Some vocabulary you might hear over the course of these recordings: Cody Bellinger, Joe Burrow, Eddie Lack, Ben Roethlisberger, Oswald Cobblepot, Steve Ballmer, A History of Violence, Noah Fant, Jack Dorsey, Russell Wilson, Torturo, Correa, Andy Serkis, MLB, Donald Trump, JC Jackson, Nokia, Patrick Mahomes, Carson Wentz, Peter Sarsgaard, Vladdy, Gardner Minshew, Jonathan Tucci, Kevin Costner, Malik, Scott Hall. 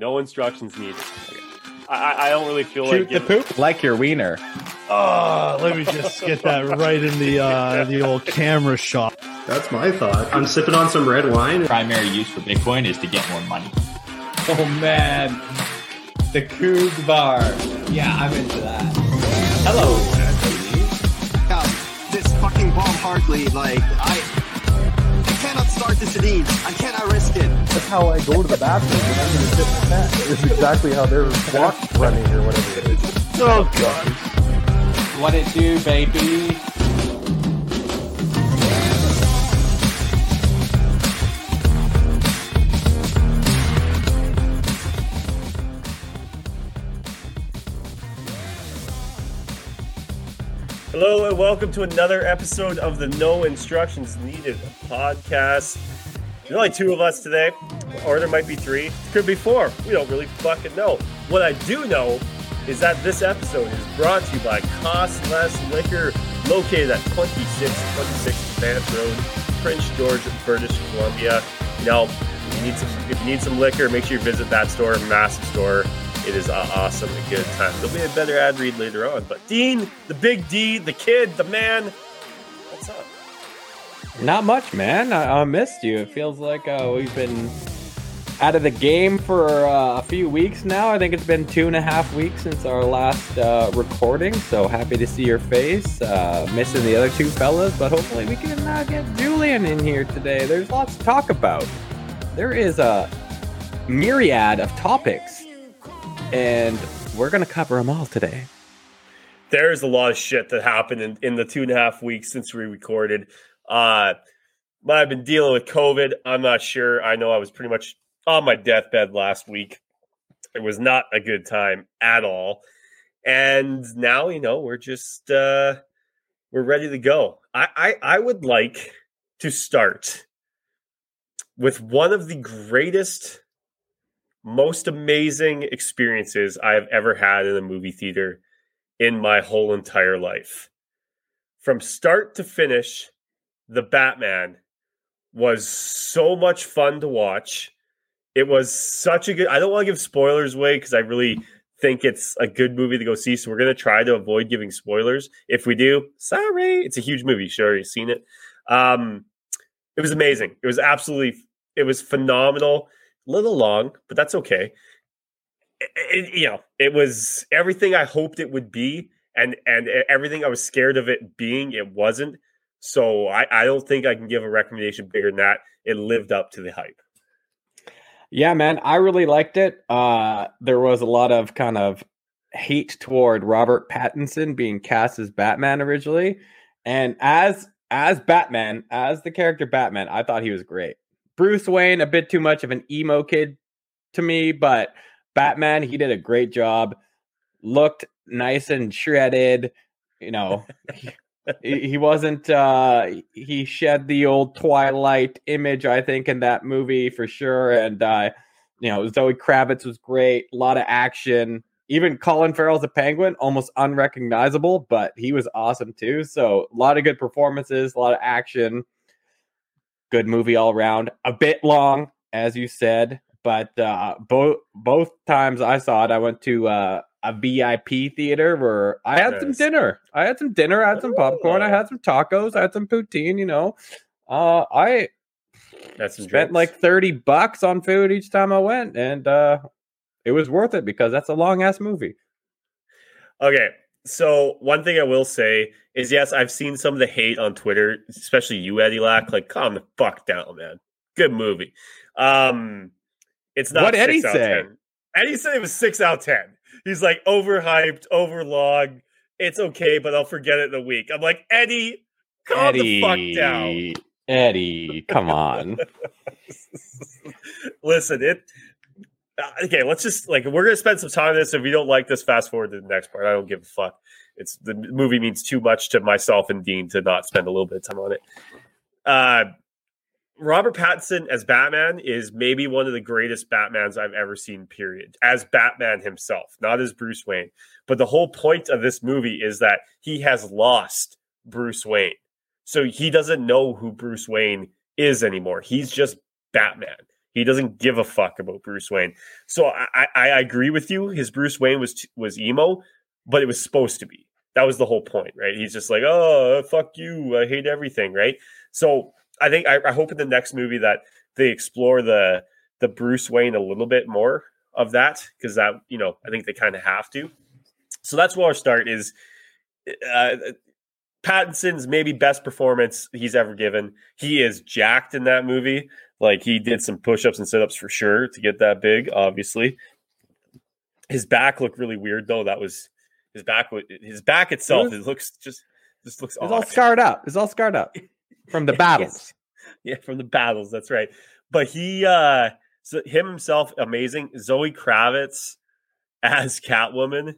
No instructions needed. Okay. I don't really feel like the poop like your wiener. Oh, let me just get that right in the old camera shot. That's my thought. I'm sipping on some red wine. Primary use for Bitcoin is to get more money. Oh man, the Coog Bar. Yeah, I'm into that. Hello. This fucking bomb hardly like I cannot start this at ease. I cannot risk it. That's how I go to the bathroom. And I'm gonna sit in that. It's exactly how they're block running or whatever it is. Oh god. What it do, baby? Hello and welcome to another episode of the No Instructions Needed podcast. There's only two of us today, or there might be three, could be four. We don't really fucking know. What I do know is that this episode is brought to you by Cost Less Liquor, located at 2626 Banff Road, Prince George, British Columbia. Now, if you need some liquor, make sure you visit that store, massive store. It is awesome, a good time. There'll be a better ad read later on. But Dean, the big D, the kid, the man, what's up? Not much, man. I missed you. It feels like we've been out of the game for a few weeks now. I think it's been 2.5 weeks since our last recording. So happy to see your face. Missing the other two fellas, but hopefully we can get Julian in here today. There's lots to talk about. There is a myriad of topics. And we're going to cover them all today. There's a lot of shit that happened in the 2.5 weeks since we recorded. I've been dealing with COVID. I'm not sure. I know I was pretty much on my deathbed last week. It was not a good time at all. And now, you know, we're just, we're ready to go. I would like to start with one of the greatest, most amazing experiences I have ever had in a movie theater in my whole entire life. From start to finish, The Batman was so much fun to watch. It was such a good... I don't want to give spoilers away because I really think it's a good movie to go see, so we're going to try to avoid giving spoilers. If we do, sorry. It's a huge movie. You should have already seen it. It was amazing. It was absolutely... It was phenomenal. A little long, but that's okay. It was everything I hoped it would be, and everything I was scared of it being, it wasn't. So I don't think I can give a recommendation bigger than that. It lived up to the hype. Yeah, man, I really liked it. There was a lot of kind of hate toward Robert Pattinson being cast as Batman originally, and as Batman, as the character Batman, I thought he was great. Bruce Wayne, a bit too much of an emo kid to me, but Batman, he did a great job. Looked nice and shredded. You know, he wasn't, he shed the old Twilight image, I think, in that movie for sure. And, you know, Zoe Kravitz was great. A lot of action. Even Colin Farrell as a penguin, almost unrecognizable, but he was awesome too. So a lot of good performances, a lot of action. Good movie all around. A bit long, as you said, but both times I saw it, I went to a VIP theater where I had some dinner. I had some popcorn. I had some tacos. I had some poutine. You know, I spent like $30 on food each time I went, and it was worth it because that's a long ass movie. Okay. So one thing I will say is, yes, I've seen some of the hate on Twitter, especially you, Eddie Lack. Like, calm the fuck down, man. Good movie. It's not what Eddie said. Eddie said it was 6 out of 10. He's like overhyped, overlong. It's okay, but I'll forget it in a week. I'm like, Eddie, calm the fuck down. Eddie, come on. Listen, okay, let's just we're gonna spend some time on this. If you don't like this, fast forward to the next part. I don't give a fuck. It's the movie means too much to myself and Dean to not spend a little bit of time on it. Robert Pattinson as Batman is maybe one of the greatest Batmans I've ever seen, period. As Batman himself, not as Bruce Wayne. But the whole point of this movie is that he has lost Bruce Wayne. So he doesn't know who Bruce Wayne is anymore. He's just Batman. He doesn't give a fuck about Bruce Wayne. So I agree with you. His Bruce Wayne was emo, but it was supposed to be. That was the whole point, right? He's just like, oh, fuck you. I hate everything, right? So I think I hope in the next movie that they explore the Bruce Wayne a little bit more of that, because that, you know, I think they kind of have to. So that's where our start is. Pattinson's maybe best performance he's ever given. He is jacked in that movie. Like, he did some push-ups and sit-ups for sure to get that big, obviously. His back looked really weird, though. That was his back itself. It looks just looks. It's odd. All scarred up. It's all scarred up from the battles. Yes. Yeah, from the battles. That's right. But he, so him himself, amazing. Zoe Kravitz as Catwoman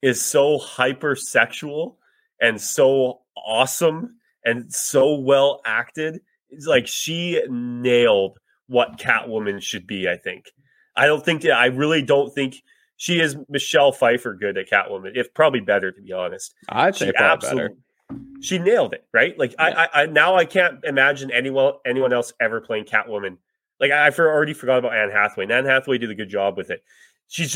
is so hypersexual and so awesome and so well acted. It's like she nailed what Catwoman should be, I think. I really don't think she is Michelle Pfeiffer good at Catwoman. It's probably better, to be honest. I'd say probably better. She nailed it, right? Like, yeah. I now can't imagine anyone else ever playing Catwoman. Like, I already forgot about Anne Hathaway. And Anne Hathaway did a good job with it. She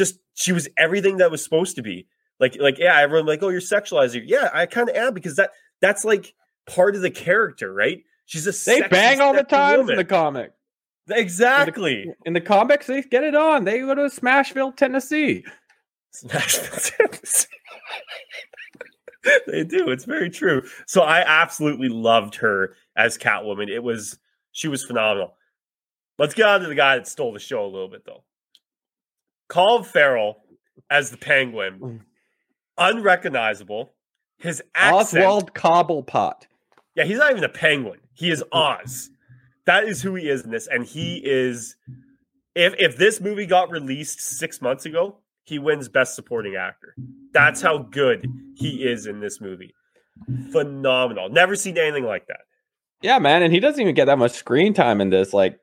was everything that was supposed to be. Like yeah, everyone like, oh, you're sexualizing. Yeah, I kind of am, because that's like part of the character, right? She's a sexy, they bang all the time woman. In the comic. Exactly. In the comics, they get it on. They go to Smashville, Tennessee. Smashville, Tennessee. They do. It's very true. So I absolutely loved her as Catwoman. She was phenomenal. Let's get on to the guy that stole the show a little bit, though. Colin Farrell as the Penguin. Unrecognizable. His accent. Oswald Cobblepot. Yeah, he's not even a penguin. He is Oz. That is who he is in this. And he is... If this movie got released 6 months ago, he wins Best Supporting Actor. That's how good he is in this movie. Phenomenal. Never seen anything like that. Yeah, man. And he doesn't even get that much screen time in this. Like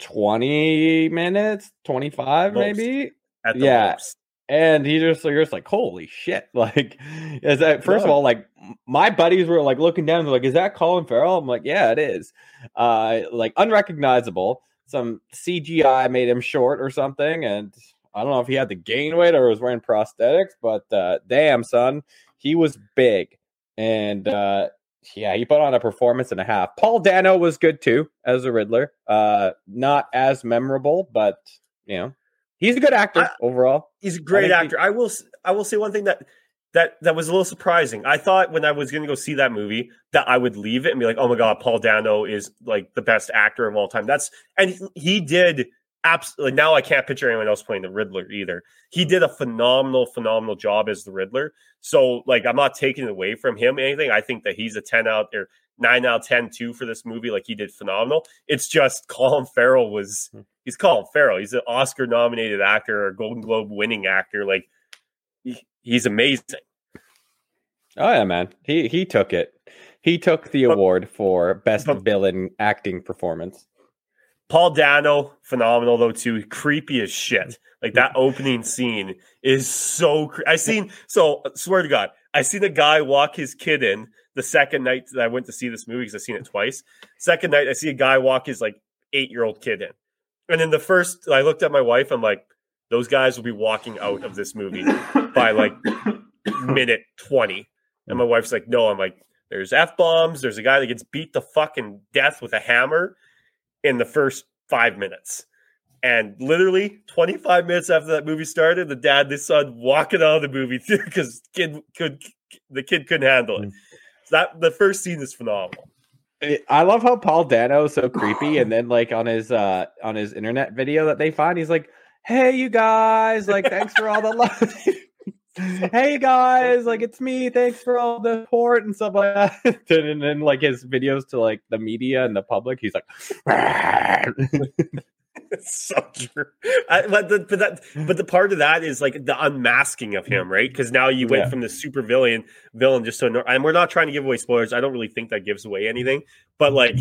20 minutes, 25 most, maybe? At the most. And you're just like, holy shit. Like, is that, first of all, like, my buddies were like looking down, they're like, is that Colin Farrell? I'm like, yeah, it is. Like, unrecognizable. Some CGI made him short or something. And I don't know if he had to gain weight or was wearing prosthetics, but damn, son, he was big. And yeah, he put on a performance and a half. Paul Dano was good too as a Riddler. Not as memorable, but you know. He's a good actor overall. He's a great actor. I will say one thing that was a little surprising. I thought when I was going to go see that movie that I would leave it and be like, "Oh my god, Paul Dano is like the best actor of all time." He did absolutely. Now I can't picture anyone else playing the Riddler either. He did a phenomenal job as the Riddler. So like, I'm not taking it away from him or anything. I think that he's a 10 out or 9 out of 10 too for this movie. Like, he did phenomenal. It's just Colin Farrell was. He's Colin Farrell. He's an Oscar-nominated actor or Golden Globe-winning actor. Like, he's amazing. Oh, yeah, man. He took it. He took the award for Best Villain Acting Performance. Paul Dano, phenomenal, though, too. Creepy as shit. Like, that opening scene is so... swear to God, I seen a guy walk his kid in the second night that I went to see this movie, because I've seen it twice. Second night, I see a guy walk his, like, 8-year-old kid in. And then I looked at my wife. I'm like, those guys will be walking out of this movie by like minute 20. And my wife's like, no. I'm like, there's F-bombs. There's a guy that gets beat to fucking death with a hammer in the first 5 minutes. And literally 25 minutes after that movie started, the dad and the son walking out of the movie because the kid couldn't handle it. So that the first scene is phenomenal. I love how Paul Dano is so creepy, and then like on his internet video that they find, he's like, "Hey, you guys! Like, thanks for all the love. Hey, guys! Like, it's me. Thanks for all the support and stuff like that." And then like his videos to like the media and the public, he's like, "It's so true." But the part of that is like the unmasking of him, right? Because now you went from the super villain just so. And we're not trying to give away spoilers. I don't really think that gives away anything. But like,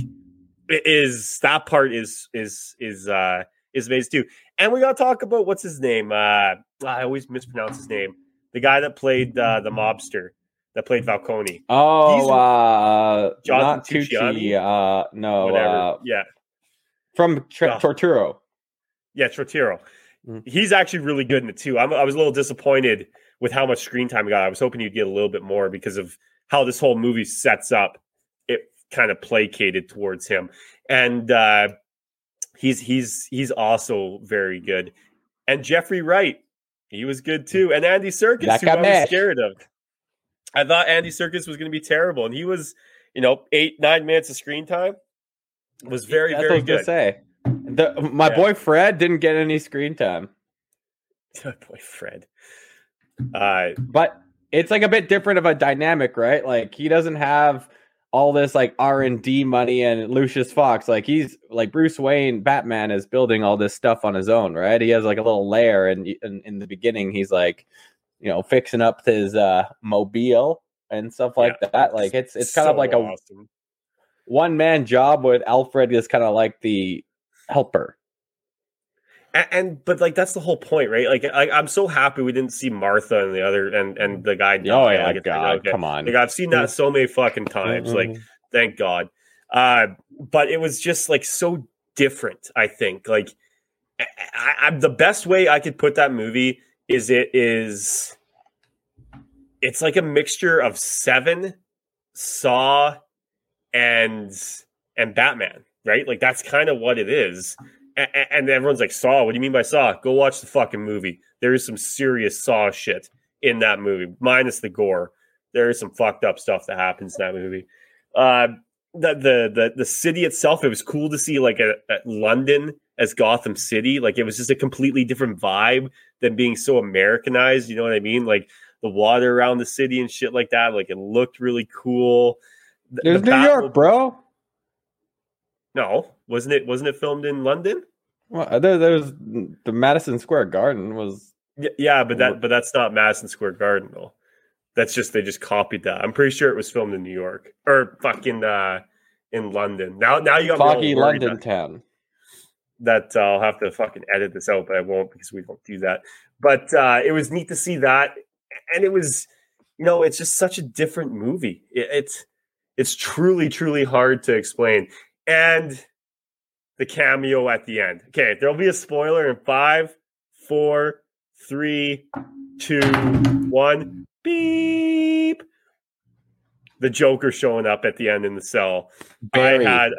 it is that part is amazing too. And we gotta talk about what's his name. I always mispronounce his name. The guy that played the mobster that played Falcone. Oh, Jonathan Tucci. From Torturo. Yeah, Torturo. Mm-hmm. He's actually really good in it too. I was a little disappointed with how much screen time he got. I was hoping you'd get a little bit more because of how this whole movie sets up. It kind of placated towards him, and he's also very good. And Jeffrey Wright, he was good too. And Andy Serkis, that who I was scared of. I thought Andy Serkis was going to be terrible, and he was, 8-9 minutes of screen time. Was very, very good. That's what I was going to say. My boy Fred didn't get any screen time. My boy Fred. But it's like a bit different of a dynamic, right? Like he doesn't have all this like R&D money and Lucius Fox. Like he's like Bruce Wayne, Batman is building all this stuff on his own, right? He has like a little lair, and in the beginning he's like, fixing up his mobile and stuff like that. Like it's kind of like a one man job with Alfred is kind of like the helper. But like that's the whole point, right? Like I'm so happy we didn't see Martha and the other and the guy. Oh yeah, God, okay. Come on! Like I've seen that so many fucking times. Mm-hmm. Like, thank God. But it was just like so different. I think like I'm the best way I could put that movie is it's like a mixture of Seven, Saw, and Batman, right? Like that's kind of what it is. And everyone's like, Saw? What do you mean by Saw? Go watch the fucking movie. There is some serious Saw shit in that movie, minus the gore. There is some fucked up stuff that happens in that movie. The city itself, it was cool to see like a London as Gotham City. Like it was just a completely different vibe than being so Americanized. You know what I mean? Like the water around the city and shit like that. Like it looked really cool. There's New York, bro. No, wasn't it filmed in London? Well, there was the Madison Square Garden was. Yeah, but that's not Madison Square Garden though. That's just they just copied that. I'm pretty sure it was filmed in New York or fucking in London. Now you got foggy London town. That I'll have to fucking edit this out, but I won't because we don't do that. But it was neat to see that, and it was it's just such a different movie. It's truly, truly hard to explain. And the cameo at the end. Okay, there'll be a spoiler in 5, 4, 3, 2, 1. Beep. The Joker showing up at the end in the cell. Barry. I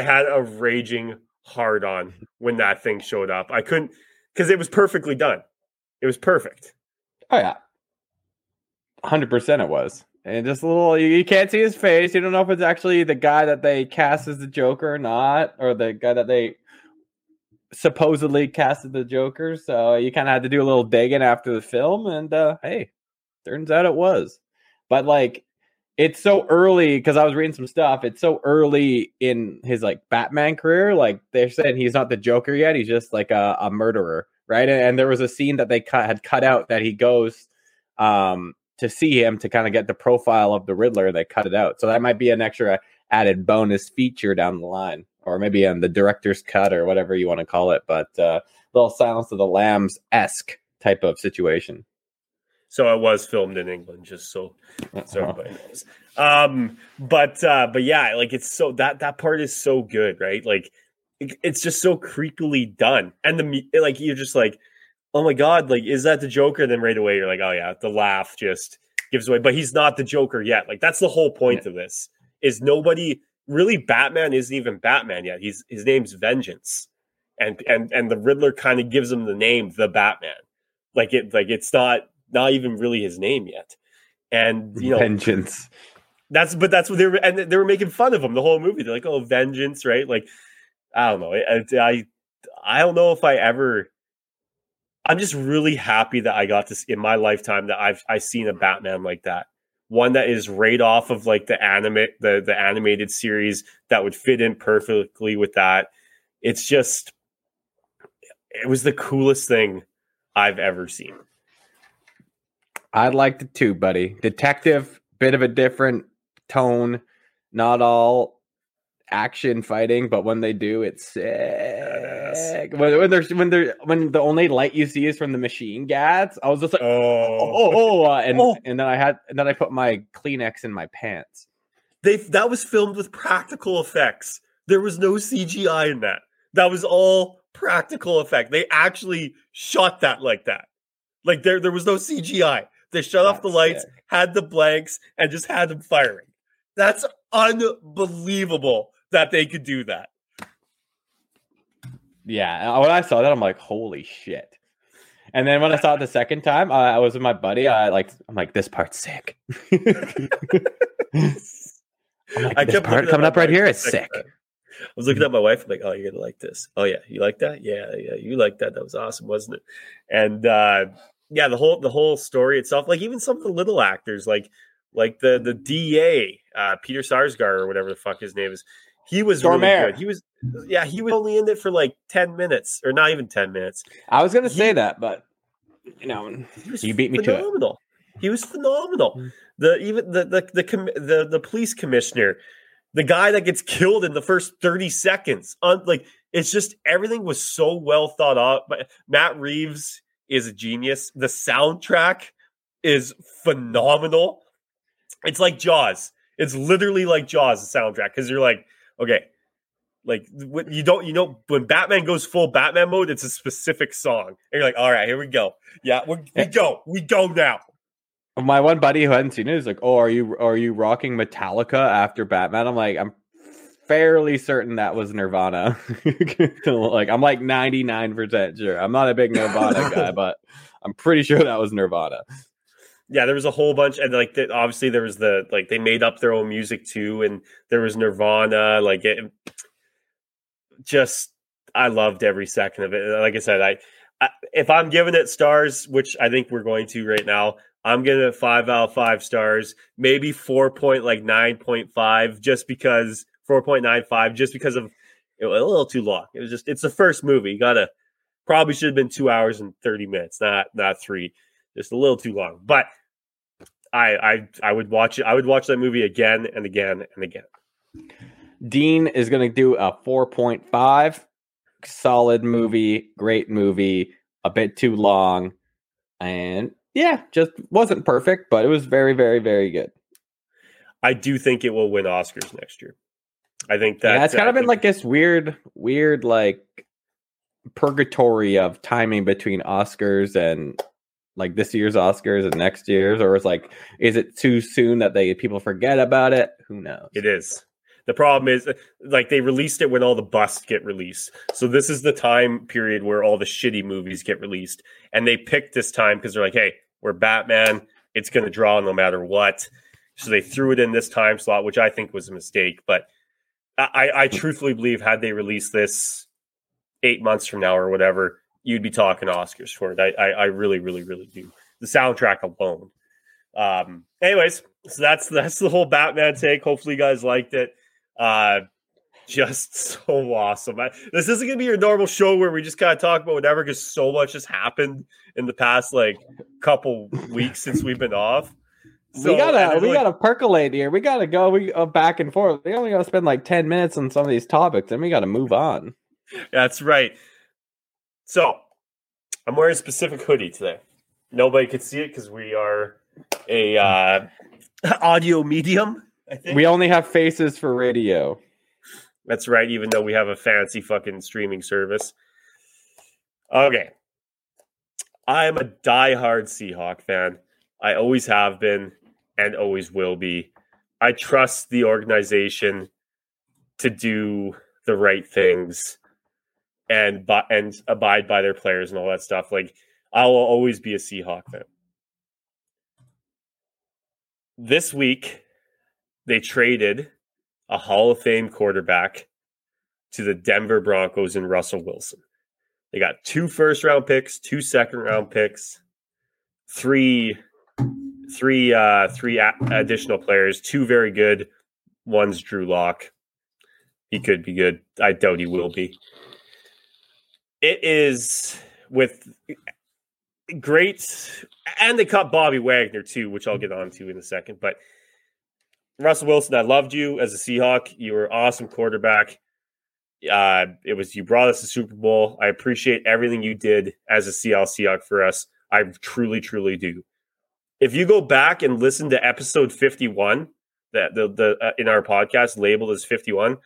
had a raging hard-on when that thing showed up. I couldn't because it was perfectly done. It was perfect. Oh yeah, 100% it was. And just a little, you can't see his face. You don't know if it's actually the guy that they cast as the Joker or not, or the guy that they supposedly cast as the Joker. So you kind of had to do a little digging after the film. And hey, turns out it was. But like, it's so early because I was reading some stuff. It's so early in his like Batman career. Like they're saying he's not the Joker yet. He's just like a murderer, right? And there was a scene that they had cut out that he goes, to see him to kind of get the profile of the Riddler. They cut it out. So that might be an extra added bonus feature down the line, or maybe on the director's cut or whatever you want to call it. But little Silence of the Lambs-esque type of situation. So it was filmed in England, just so everybody knows. But yeah, like it's so that part is so good, right? Like it's just so creepily done. And you're just like, oh my God, like, is that the Joker? Then right away, you're like, oh yeah, the laugh just gives away. But he's not the Joker yet. Like, that's the whole point of this is nobody really. Batman isn't even Batman yet. His name's Vengeance. And the Riddler kind of gives him the name, the Batman. Like it's not even really his name yet. And, Vengeance. That's what they were making fun of him the whole movie. They're like, oh, Vengeance, right? Like, I don't know. I don't know if I ever. I'm just really happy that I got this in my lifetime that I've seen a Batman like that. One that is right off of like the animated series that would fit in perfectly with that. It's just, it was the coolest thing I've ever seen. I liked it too, buddy. Detective, bit of a different tone, not all action fighting, but when they do, it's sick. When the only light you see is from the machine guns, I was just like, and then I put my Kleenex in my pants. That was filmed with practical effects. There was no CGI in that. That was all practical effect. They actually shot that like that. Like there was no CGI. They shut off the lights, had the blanks, and just had them firing. That's unbelievable that they could do that. Yeah, when I saw that, I'm like, holy shit. And then when I saw it the second time, I was with my buddy. I'm like, this part's sick. Like, I kept part coming up right here is sick. Time. I was looking at my wife, I'm like, oh, you're going to like this. Oh, yeah. You like that? Yeah. You like that. That was awesome, wasn't it? And yeah, the whole story itself, like even some of the little actors, like the DA, Peter Sarsgaard or whatever the fuck his name is. He was really good. He was only in it for like 10 minutes or not even 10 minutes. I was going to say that, but you know, you beat me to it. He was phenomenal. The police commissioner, the guy that gets killed in the first 30 seconds on like, it's just, everything was so well thought out. But Matt Reeves is a genius. The soundtrack is phenomenal. It's like Jaws. It's literally like Jaws, the soundtrack. 'Cause you're like, okay, like when Batman goes full Batman mode, it's a specific song, and you're like, all right, here we go. Yeah, we go now. My one buddy who hadn't seen it is like, oh, are you rocking Metallica after Batman? I'm like, I'm fairly certain that was Nirvana. Like, I'm like 99% sure. I'm not a big Nirvana guy, but I'm pretty sure that was Nirvana. Yeah, there was a whole bunch, and like obviously there was the like they made up their own music too, and there was Nirvana. Like, I loved every second of it. Like I said, I if I'm giving it stars, which I think we're going to right now, I'm giving it 5 out of 5 stars, maybe 4.9.5, just because 4.95, just because of it was a little too long. It was just it's the first movie. You gotta probably should have been 2 hours and 30 minutes, not 3. Just a little too long, but I would watch it. I would watch that movie again and again and again. Dean is going to do a 4.5. Solid movie, great movie, a bit too long, and yeah, just wasn't perfect, but it was very, very, very good. I do think it will win Oscars next year. I think that it's kind of been like this weird like purgatory of timing between Oscars and. Like this year's Oscars and next year's, or it's like, is it too soon that people forget about it? Who knows? It is. The problem is like they released it when all the busts get released. So this is the time period where all the shitty movies get released, and they picked this time because they're like, hey, we're Batman. It's going to draw no matter what. So they threw it in this time slot, which I think was a mistake, but I truthfully believe had they released this 8 months from now or whatever, you'd be talking Oscars for it. I really, really, really do. The soundtrack alone. Anyways, so that's the whole Batman take. Hopefully you guys liked it. Just so awesome. This isn't going to be your normal show where we just kind of talk about whatever, because so much has happened in the past, like, couple weeks since we've been off. So, we gotta percolate here. We got to go back and forth. We only got to spend like 10 minutes on some of these topics, then we got to move on. That's right. So, I'm wearing a specific hoodie today. Nobody could see it because we are a audio medium, I think. We only have faces for radio. That's right, even though we have a fancy fucking streaming service. Okay. I am a diehard Seahawk fan. I always have been and always will be. I trust the organization to do the right things. And abide by their players and all that stuff. Like, I will always be a Seahawk fan. This week, they traded a Hall of Fame quarterback to the Denver Broncos in Russell Wilson. They got 2 first-round picks, 2 second-round picks, three additional players, 2 very good. One's Drew Lock. He could be good. I doubt he will be. It is with great, and they cut Bobby Wagner too, which I'll get onto in a second. But Russell Wilson, I loved you as a Seahawk. You were an awesome quarterback. You brought us the Super Bowl. I appreciate everything you did as a Seattle Seahawk for us. I truly, truly do. If you go back and listen to episode 51, that in our podcast labeled as 51,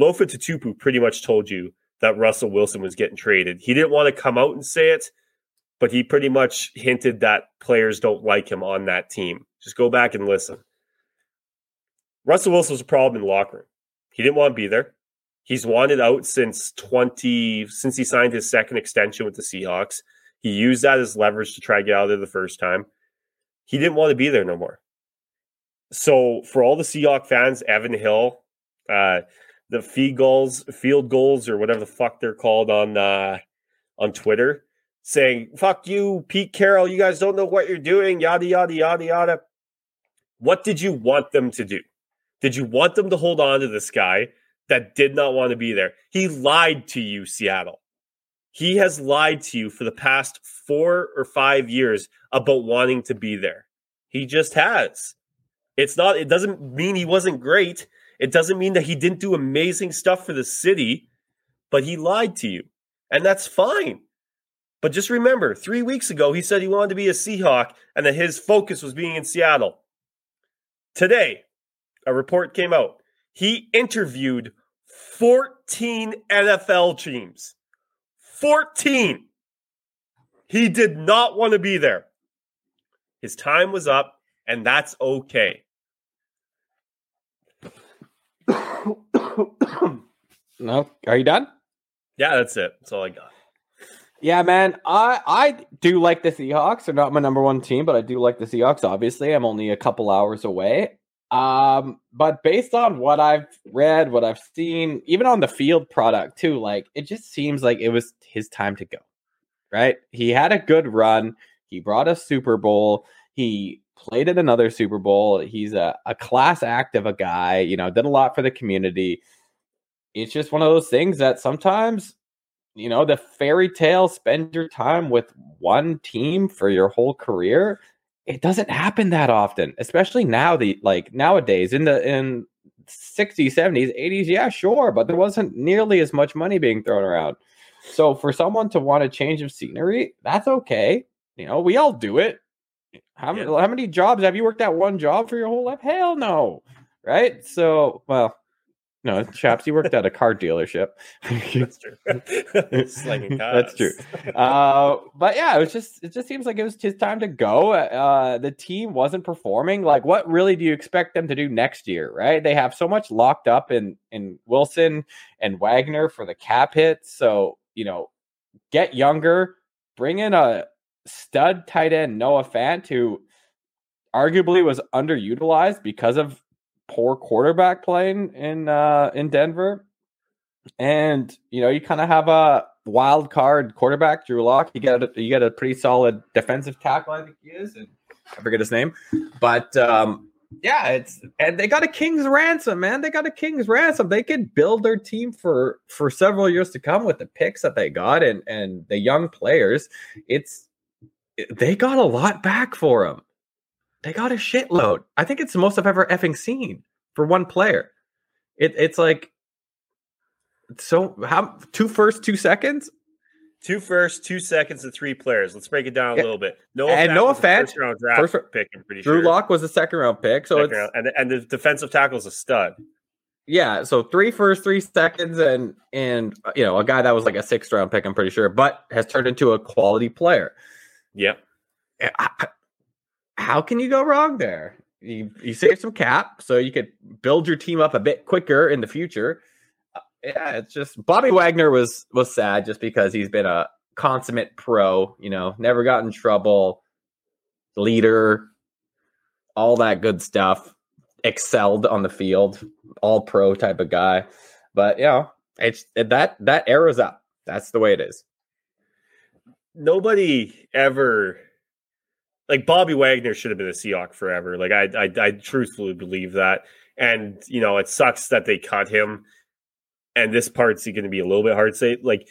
Lofa Tutupu pretty much told you that Russell Wilson was getting traded. He didn't want to come out and say it, but he pretty much hinted that players don't like him on that team. Just go back and listen. Russell Wilson was a problem in the locker room. He didn't want to be there. He's wanted out since he signed his second extension with the Seahawks. He used that as leverage to try to get out of there the first time. He didn't want to be there no more. So for all the Seahawks fans, Evan Hill, the field goals or whatever the fuck they're called on Twitter, saying, fuck you, Pete Carroll, you guys don't know what you're doing, yada, yada, yada, yada. What did you want them to do? Did you want them to hold on to this guy that did not want to be there? He lied to you, Seattle. He has lied to you for the past 4 or 5 years about wanting to be there. He just has. It doesn't mean he wasn't great. It doesn't mean that he didn't do amazing stuff for the city, but he lied to you. And that's fine. But just remember, 3 weeks ago, he said he wanted to be a Seahawk and that his focus was being in Seattle. Today, a report came out. He interviewed 14 NFL teams. 14! He did not want to be there. His time was up, and that's okay. No, are you done? Yeah, that's it. That's all I got. Yeah, man, I do like the Seahawks. They're not my number one team, but I do like the Seahawks, obviously. I'm only a couple hours away. But based on what I've read, what I've seen, even on the field product too, like it just seems like it was his time to go, right? He had a good run. He brought a Super Bowl. He played at another Super Bowl. He's a class act of a guy, you know, did a lot for the community. It's just one of those things that sometimes, you know, the fairy tale, spend your time with one team for your whole career. It doesn't happen that often, especially now. Nowadays in 60s, 70s, 80s, yeah, sure, but there wasn't nearly as much money being thrown around. So for someone to want a change of scenery, that's okay. You know, we all do it. How many jobs have you worked at one job for your whole life? Hell no, right? So, well, no, chaps, you worked at a car dealership. That's true. Slinging cars. That's true. But yeah, it just seems like it was his time to go. The team wasn't performing. Like, what really do you expect them to do next year, right? They have so much locked up in Wilson and Wagner for the cap hit. So, you know, get younger, bring in a stud tight end, Noah Fant, who arguably was underutilized because of poor quarterback playing in Denver. And, you know, you kind of have a wild card quarterback, Drew Lock. You get a pretty solid defensive tackle, I think he is, and I forget his name. But yeah, and they got a king's ransom, man. They got a king's ransom. They could build their team for several years to come with the picks that they got and the young players. They got a lot back for them. They got a shitload. I think it's the most I've ever effing seen for one player. It's like, so how? 2 firsts, 2 seconds? 2 firsts, 2 seconds, and 3 players. Let's break it down a little bit. Noah Fant, first round draft pick. I'm pretty sure Drew Lock was the second round pick. So and the defensive tackle is a stud. Yeah, so 3 firsts, 3 seconds, and you know, a guy that was like a 6th round pick. I'm pretty sure, but has turned into a quality player. Yep. How can you go wrong there? You save some cap so you could build your team up a bit quicker in the future. Yeah, it's just Bobby Wagner was sad just because he's been a consummate pro, you know, never got in trouble, leader, all that good stuff, excelled on the field, all pro type of guy. But, you know, it's that arrows up. That's the way it is. Nobody ever... Like, Bobby Wagner should have been a Seahawk forever. Like, I truthfully believe that. And, you know, it sucks that they cut him. And this part's going to be a little bit hard to say. Like,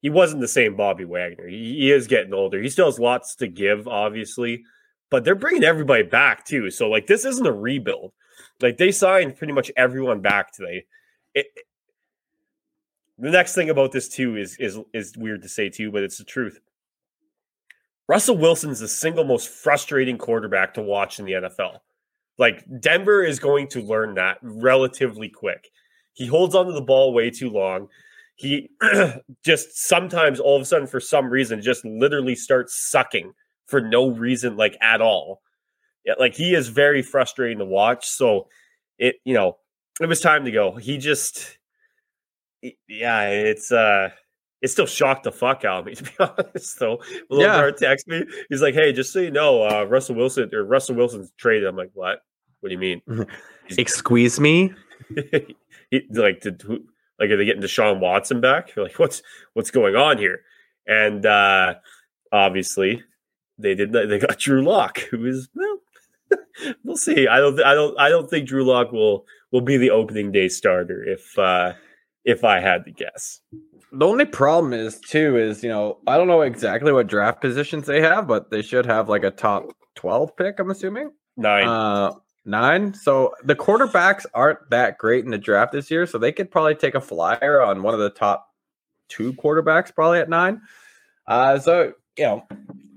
he wasn't the same Bobby Wagner. He is getting older. He still has lots to give, obviously. But they're bringing everybody back, too. So, like, this isn't a rebuild. Like, they signed pretty much everyone back today. The next thing about this, too, is weird to say, too, but it's the truth. Russell Wilson's the single most frustrating quarterback to watch in the NFL. Like, Denver is going to learn that relatively quick. He holds onto the ball way too long. he just sometimes all of a sudden, for some reason, just literally starts sucking for no reason, like at all. Yeah, like he is very frustrating to watch. So it, you know, it was time to go. He just, yeah, it's still shocked the fuck out of me, to be honest. Though, Hart texted me. He's like, "Hey, just so you know, Russell Wilson's traded." I'm like, "What? What do you mean? Excuse me?" Are they getting Deshaun Watson back? You're like, what's going on here? And obviously, they did. They got Drew Lock, who is we'll see. I don't think Drew Lock will be the opening day starter if I had to guess. The only problem is I don't know exactly what draft positions they have, but they should have like a top 12 pick. I'm assuming 9. So the quarterbacks aren't that great in the draft this year, so they could probably take a flyer on one of the top 2 quarterbacks, probably at 9.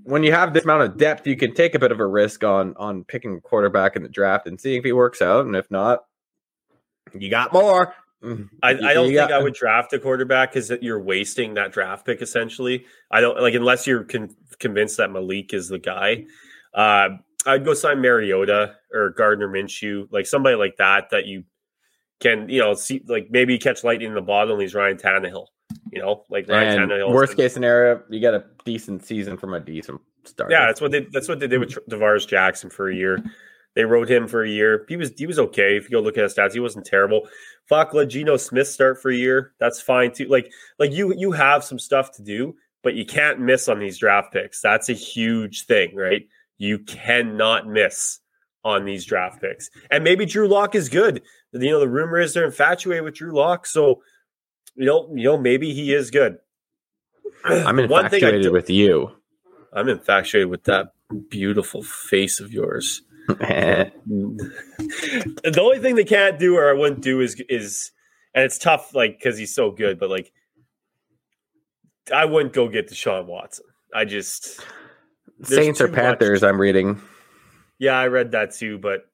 When you have this amount of depth, you can take a bit of a risk on picking a quarterback in the draft and seeing if he works out. And if not, you got more. I don't think I would draft a quarterback because you're wasting that draft pick, essentially. I don't like unless you're convinced that Malik is the guy. I'd go sign Mariota or Gardner Minshew, like somebody like that you can, see, like maybe catch lightning in the bottle and he's Ryan Tannehill. Worst case scenario, you got a decent season from a decent start. Yeah, that's what they did with DeVar's Jackson for a year. They rode him for a year. He was okay. If you go look at his stats, he wasn't terrible. Fuck, let Geno Smith start for a year. That's fine too. Like you have some stuff to do, but you can't miss on these draft picks. That's a huge thing, right? You cannot miss on these draft picks. And maybe Drew Lock is good. The rumor is they're infatuated with Drew Lock, so maybe he is good. I'm infatuated with you. I'm infatuated with that beautiful face of yours. The only thing they can't do, or I wouldn't do, is, and it's tough, like because he's so good. But like, I wouldn't go get Deshaun Watson. I just Saints or Panthers. Much. I'm reading. Yeah, I read that too, but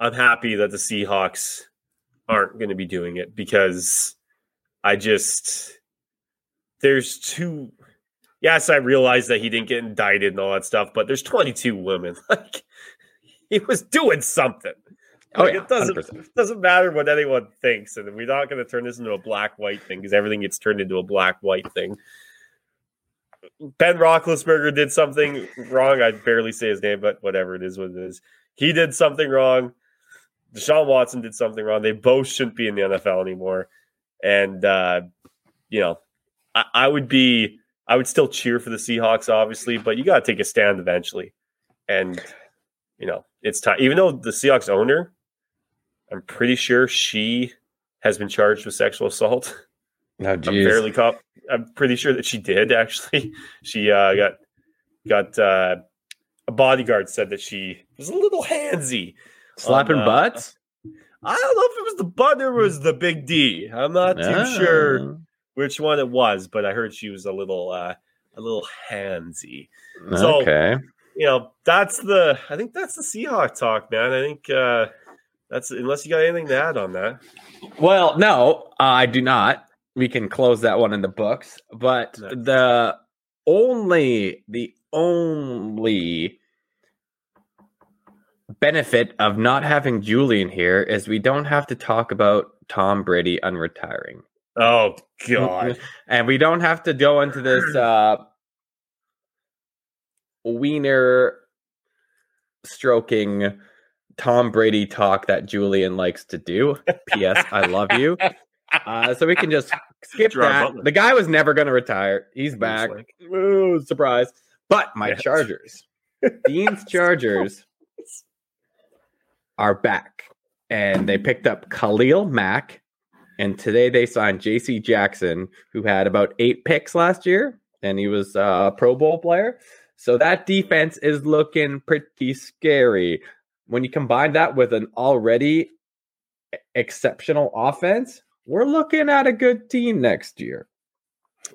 I'm happy that the Seahawks aren't going to be doing it because. Yes, I realized that he didn't get indicted and all that stuff, but there's 22 women. Like, he was doing something. It doesn't matter what anyone thinks, and we're not going to turn this into a black-white thing because everything gets turned into a black-white thing. Ben Roethlisberger did something wrong. I barely say his name, but whatever, it is what it is. He did something wrong. Deshaun Watson did something wrong. They both shouldn't be in the NFL anymore. And, I would still cheer for the Seahawks, obviously, but you got to take a stand eventually. And, it's time, even though the Seahawks owner, I'm pretty sure she has been charged with sexual assault. Oh, geez. I'm pretty sure that she did, actually. She got a bodyguard said that she was a little handsy. Slapping butts? I don't know if it was the butt or it was the big D. I'm not too sure which one it was, but I heard she was a little handsy. So, okay. I think that's the Seahawk talk, man. I think that's, unless you got anything to add on that. Well, no, I do not. We can close that one in the books, but the only benefit of not having Julian here is we don't have to talk about Tom Brady unretiring. Oh God. And we don't have to go into this wiener stroking Tom Brady talk that Julian likes to do. P.S. I love you. So we can just skip that. The guy was never going to retire. He's back. Ooh, surprise. But my Chargers. Dean's Chargers are back, and they picked up Khalil Mack, and today they signed JC Jackson, who had about 8 picks last year, and he was a Pro Bowl player. So that defense is looking pretty scary. When you combine that with an already exceptional offense, we're looking at a good team next year.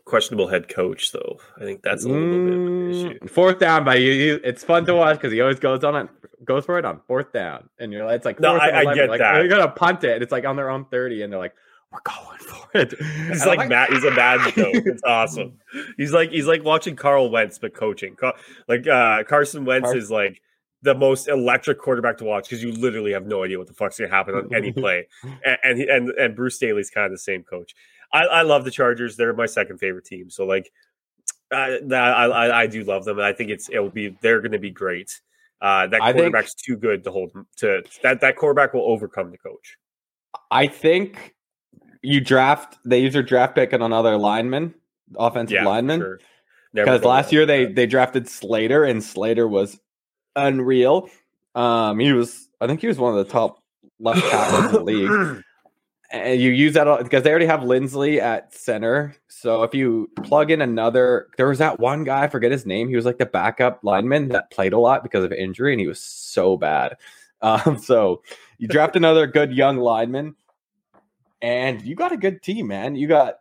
Questionable head coach, though. I think that's a little bit of an issue. Fourth down by you. It's fun to watch because he always goes for it on fourth down, and you're like, it's like, no, I get like, that. You're gonna punt it. It's like on their own 30, and they're like, we're going for it. It's like Matt. He's a mad joke. It's awesome. He's like watching Carl Wentz but coaching. Carson Wentz is like the most electric quarterback to watch because you literally have no idea what the fuck's gonna happen on any play. And Bruce Staley's kind of the same coach. I love the Chargers. They're my second favorite team. So like, I do love them, and I think they're going to be great. That quarterback's too good to hold to that. That quarterback will overcome the coach. I think they use their draft pick on another lineman, offensive lineman. Sure. Because last year they drafted Slater, and Slater was unreal. I think he was one of the top left tackles in the league. And you use that because they already have Lindsley at center. So if you plug in there was that one guy, I forget his name. He was like the backup lineman that played a lot because of injury, and he was so bad. So you draft another good young lineman, and you got a good team, man. You got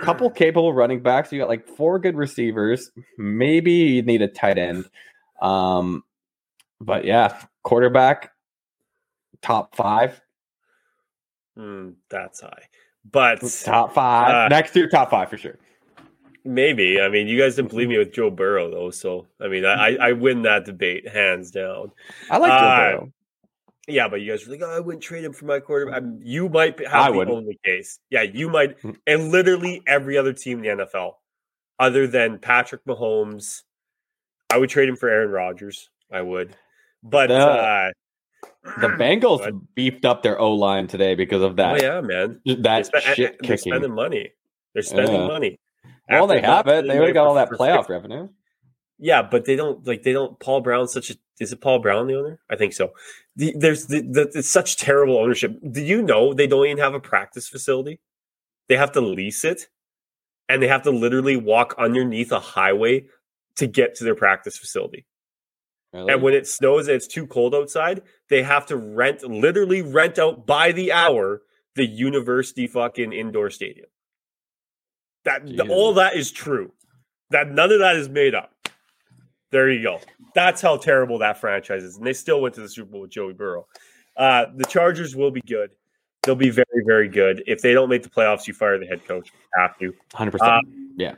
a couple capable running backs. You got like four good receivers. Maybe you need a tight end. But yeah, quarterback, top five. That's high, but top five next year, top five for sure. Maybe. I mean, you guys didn't believe me with Joe Burrow though, so I mean, I win that debate hands down. I like Joe Burrow. Yeah, but you guys were like, "Oh, I wouldn't trade him for my quarterback." You might have only case. Yeah, you might, and literally every other team in the NFL, other than Patrick Mahomes, I would trade him for Aaron Rodgers. I would, but. The Bengals beefed up their O-line today because of that. Oh, yeah, man. They're spending money. They're spending money. Well, they have it. They already got all that playoff revenue. Yeah, but they don't. Paul Brown's such a. Is it Paul Brown the owner? I think so. It's such terrible ownership. Do you know they don't even have a practice facility? They have to lease it, and they have to literally walk underneath a highway to get to their practice facility. Really? And when it snows and it's too cold outside, they have to literally rent out by the hour the university fucking indoor stadium. All that is true. That none of that is made up. There you go. That's how terrible that franchise is. And they still went to the Super Bowl with Joey Burrow. The Chargers will be good. They'll be very, very good. If they don't make the playoffs, you fire the head coach. You have to. 100%. Yeah.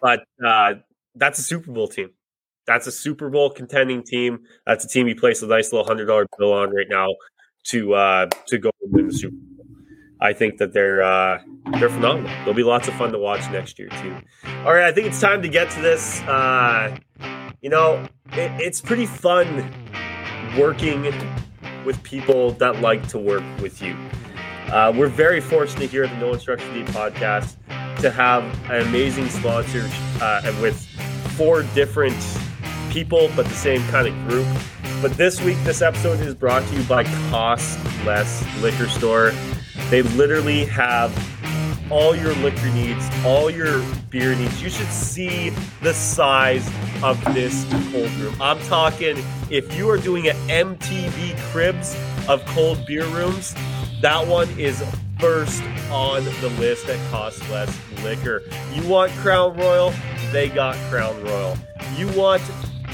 But that's a Super Bowl team. That's a Super Bowl contending team. That's a team you place a nice little $100 bill on right now to go win the Super Bowl. I think that they're phenomenal. There'll be lots of fun to watch next year too. All right, I think it's time to get to this. It's pretty fun working with people that like to work with you. We're very fortunate here at the No Instruction Needed podcast to have an amazing sponsor and with 4 different people, but the same kind of group. But this episode is brought to you by Cost Less Liquor Store. They literally have all your liquor needs, all your beer needs. You should see the size of this cold room. I'm talking, if you are doing an MTV Cribs of cold beer rooms, that one is first on the list at Cost Less Liquor. You want Crown Royal? They got Crown Royal. You want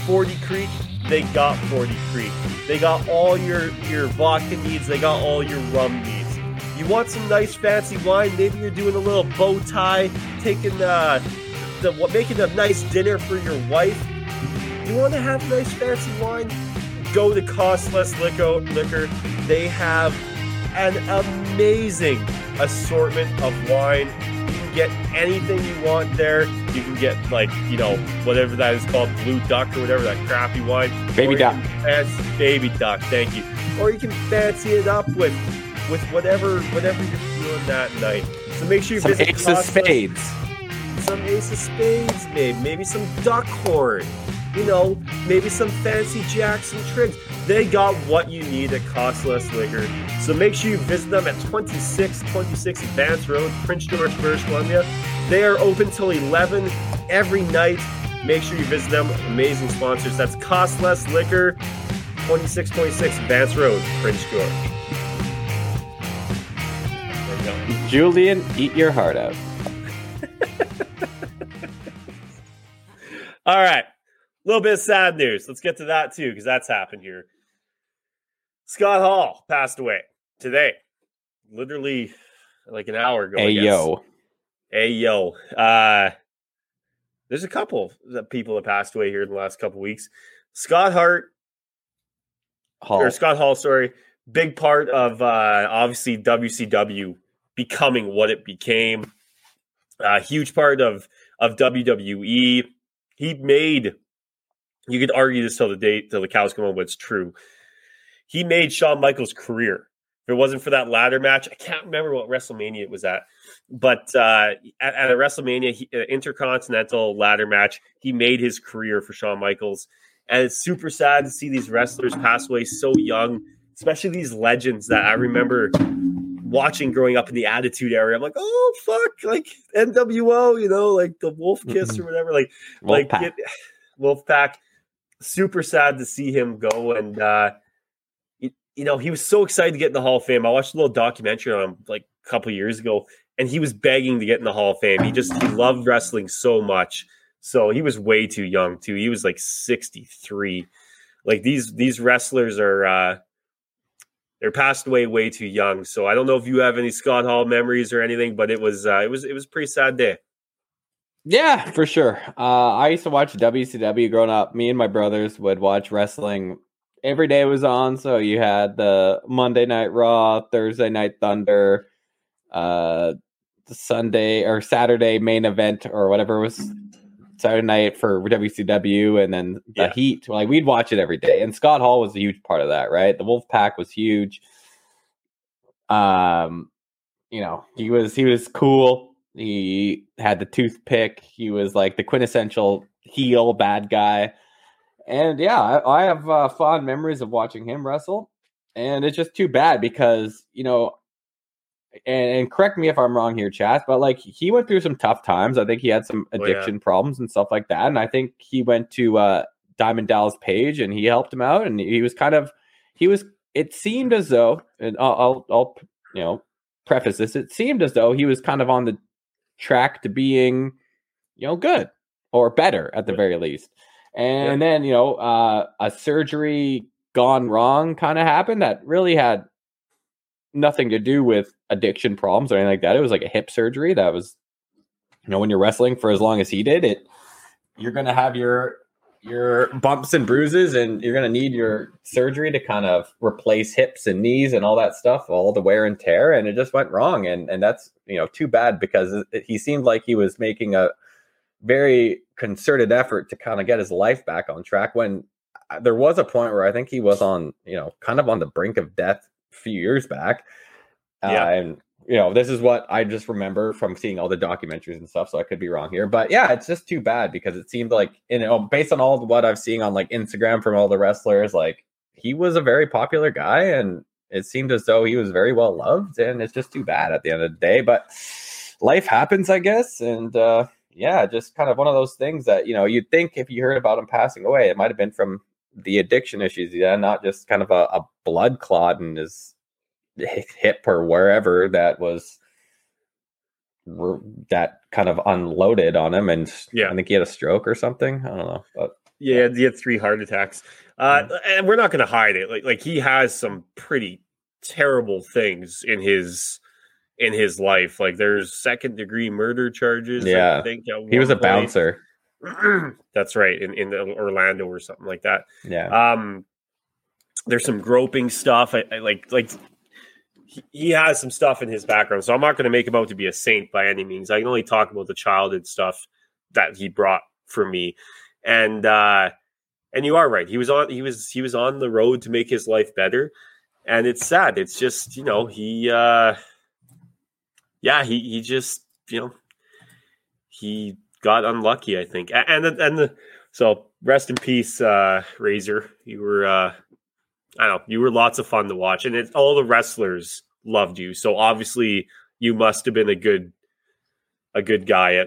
40 Creek? They got 40 Creek. They got all your vodka needs. They got all your rum needs. You want some nice fancy wine? Maybe you're doing a little bow tie, making a nice dinner for your wife. You want to have nice fancy wine? Go to Cost Less Liquor. They have an amazing assortment of wine. Get anything you want there. You can get whatever that is called, Blue Duck or whatever that crappy wine. Baby Duck. Baby Duck, thank you. Or you can fancy it up with whatever you're feeling that night. So make sure you visit some Ace of Spades, maybe some Duck Horn, maybe some fancy Jacks and Triggs. They got what you need at Cost Less Liquor. So make sure you visit them at 2626 Advance Road, Prince George, British Columbia. They are open till 11 every night. Make sure you visit them. Amazing sponsors. That's Cost Less Liquor, 2626 Advance Road, Prince George. There you go. Julian, eat your heart out. All right. A little bit of sad news. Let's get to that too, because that's happened here. Scott Hall passed away today. Literally like an hour ago. Hey, yo. There's a couple of people that passed away here in the last couple of weeks. Scott Hall, big part of obviously WCW becoming what it became. A huge part of WWE. He made, you could argue this till the cows come home, but it's true. He made Shawn Michaels' career. If it wasn't for that ladder match, I can't remember what WrestleMania it was at, but at a WrestleMania intercontinental ladder match, he made his career for Shawn Michaels. And it's super sad to see these wrestlers pass away so young, especially these legends that I remember watching growing up in the Attitude Era. I'm like, oh, fuck, like NWO, you know, like the Wolf Kiss or whatever, like Wolfpack. Super sad to see him go. And, you know, he was so excited to get in the Hall of Fame. I watched a little documentary on him like a couple of years ago, and he was begging to get in the Hall of Fame. He loved wrestling so much. So he was way too young too. He was like 63. Like these wrestlers are they're passed away way too young. So I don't know if you have any Scott Hall memories or anything, but it was a pretty sad day. Yeah, for sure. I used to watch WCW growing up. Me and my brothers would watch wrestling. Every day was on, so you had the Monday Night Raw, Thursday Night Thunder, the Sunday or Saturday main event or whatever it was, Saturday night for WCW, and then the Heat. Like we'd watch it every day, and Scott Hall was a huge part of that, right? The Wolfpack was huge. You know, he was cool. He had the toothpick. He was like the quintessential heel bad guy. And yeah, I have fond memories of watching him wrestle, and it's just too bad because, you know, and correct me if I'm wrong here, Chaz, but like he went through some tough times. I think he had some addiction problems and stuff like that. And I think he went to Diamond Dallas Page and he helped him out. And it seemed as though, and I'll you know, preface this. It seemed as though he was kind of on the track to being, you know, good or better at the very least. And then, you know, a surgery gone wrong kind of happened that really had nothing to do with addiction problems or anything like that. It was like a hip surgery that was, you know, when you're wrestling for as long as he did it, you're going to have your bumps and bruises, and you're going to need your surgery to kind of replace hips and knees and all that stuff, all the wear and tear. And it just went wrong. And that's, you know, too bad because he seemed like he was making a very concerted effort to kind of get his life back on track when there was a point where I think he was on, you know, kind of on the brink of death a few years back. And, you know, this is what I just remember from seeing all the documentaries and stuff. So I could be wrong here, but yeah, it's just too bad because it seemed like, you know, based on all of what I've seen on like Instagram from all the wrestlers, like he was a very popular guy and it seemed as though he was very well loved, and it's just too bad at the end of the day, but life happens, I guess. And, yeah, just kind of one of those things that, you know, you'd think if you heard about him passing away, it might have been from the addiction issues, not just kind of a blood clot in his hip or wherever that kind of unloaded on him. And I think he had a stroke or something. I don't know. But, he had 3 heart attacks. And we're not going to hide it. Like he has some pretty terrible things in his life. Like there's 2nd-degree murder charges. Yeah. I think he was a bouncer. That's right. In Orlando or something like that. Yeah. There's some groping stuff. I like he has some stuff in his background, so I'm not going to make him out to be a saint by any means. I can only talk about the childhood stuff that he brought for me. And you are right. He was on the road to make his life better. And it's sad. It's just, you know, he just, you know, he got unlucky, I think. So rest in peace, Razor. You were, you were lots of fun to watch, and all the wrestlers loved you. So obviously you must have been a good guy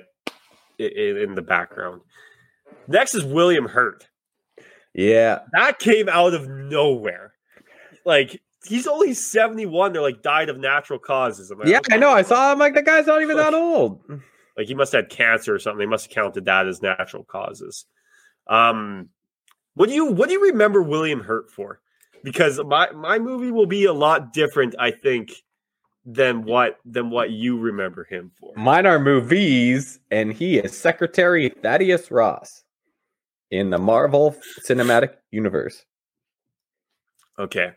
in the background. Next is William Hurt. Yeah. That came out of nowhere. Like, he's only 71. They're like died of natural causes. Like, yeah, I know. I saw him like the guy's not even that old. Like he must have had cancer or something. They must have counted that as natural causes. What do you remember William Hurt for? Because my movie will be a lot different, I think, than what you remember him for. Mine are movies, and he is Secretary Thaddeus Ross in the Marvel Cinematic Universe. Okay.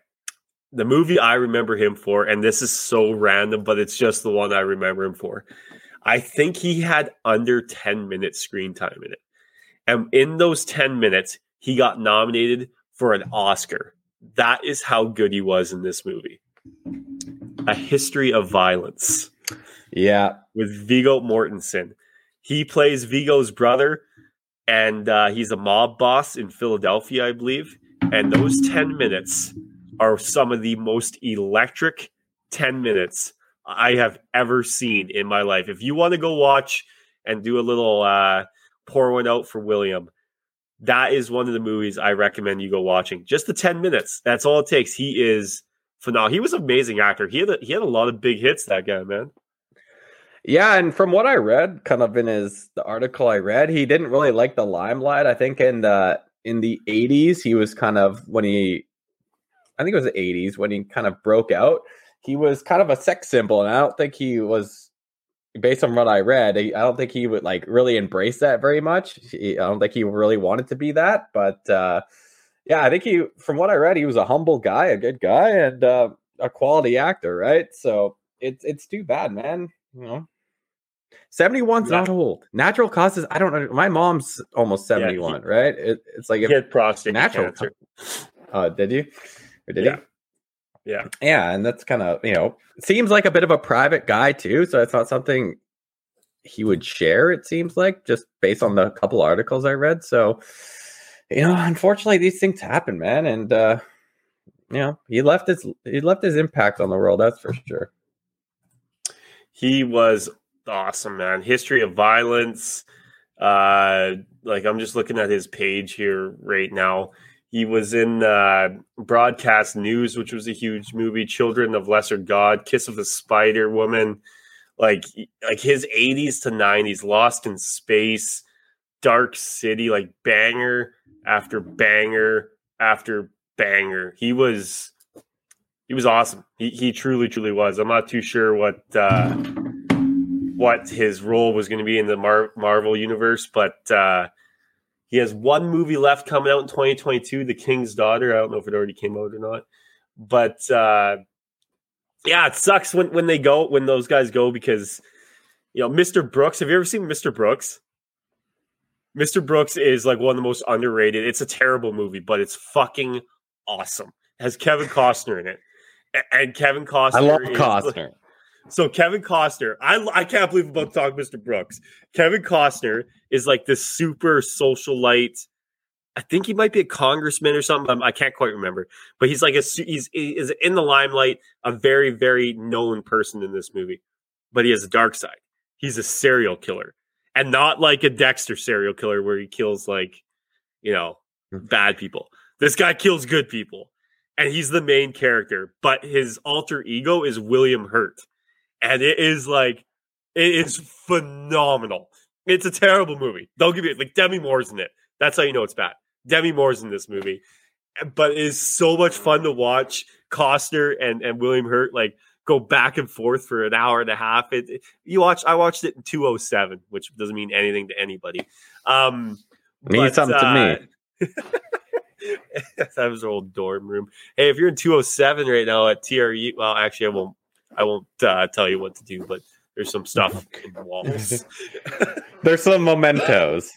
The movie I remember him for, and this is so random, but it's just the one I remember him for. I think he had under 10 minutes screen time in it. And in those 10 minutes, he got nominated for an Oscar. That is how good he was in this movie. A History of Violence. Yeah. With Viggo Mortensen. He plays Viggo's brother, and he's a mob boss in Philadelphia, I believe. And those 10 minutes are some of the most electric 10 minutes I have ever seen in my life. If you want to go watch and do a little pour one out for William, that is one of the movies I recommend you go watching. Just the 10 minutes. That's all it takes. He is phenomenal. He was an amazing actor. He had a lot of big hits, that guy, man. Yeah, and from what I read, kind of in the article I read, he didn't really like the limelight. I think in the 80s, he was kind of, when he kind of broke out, he was kind of a sex symbol. And I don't think he was, based on what I read, I don't think he would like really embrace that very much. I don't think he really wanted to be that. But yeah, I think from what I read, he was a humble guy, a good guy, and a quality actor, right? So it's too bad, man. You know, 71's not old. Natural causes, I don't know. My mom's almost 71, right? It's like if prostate cancer. Did you? Or did he? Yeah, and that's kind of, seems like a bit of a private guy too, so it's not something he would share, it seems like, just based on the couple articles I read. So, unfortunately these things happen, man, and he left his impact on the world, that's for sure. He was awesome, man. History of Violence. I'm just looking at his page here right now. He was in Broadcast News, which was a huge movie. Children of Lesser God, Kiss of the Spider Woman, like his 80s to 90s, Lost in Space, Dark City, like banger after banger after banger. He was awesome. He truly, truly was. I'm not too sure what his role was going to be in the Marvel universe, but. He has one movie left coming out in 2022, The King's Daughter. I don't know if it already came out or not. But, it sucks when those guys go because, Mr. Brooks. Have you ever seen Mr. Brooks? Mr. Brooks is like one of the most underrated. It's a terrible movie, but it's fucking awesome. It has Kevin Costner in it. And Kevin Costner. I love Costner. So Kevin Costner, I can't believe I'm about to talk Mr. Brooks. Kevin Costner is like this super socialite. I think he might be a congressman or something. I can't quite remember. But he's like he's in the limelight, a very, very known person in this movie. But he has a dark side. He's a serial killer. And not like a Dexter serial killer where he kills bad people. This guy kills good people. And he's the main character. But his alter ego is William Hurt. And it is phenomenal. It's a terrible movie. Don't give me it. Like Demi Moore's in it. That's how you know it's bad. Demi Moore's in this movie, but it is so much fun to watch Costner and William Hurt go back and forth for an hour and a half. I watched it in 2:07, which doesn't mean anything to anybody. Means something to me. That was our old dorm room. Hey, if you're in 2:07 right now at TRE, well, actually, I won't tell you what to do, but there's some stuff in the walls. There's some mementos.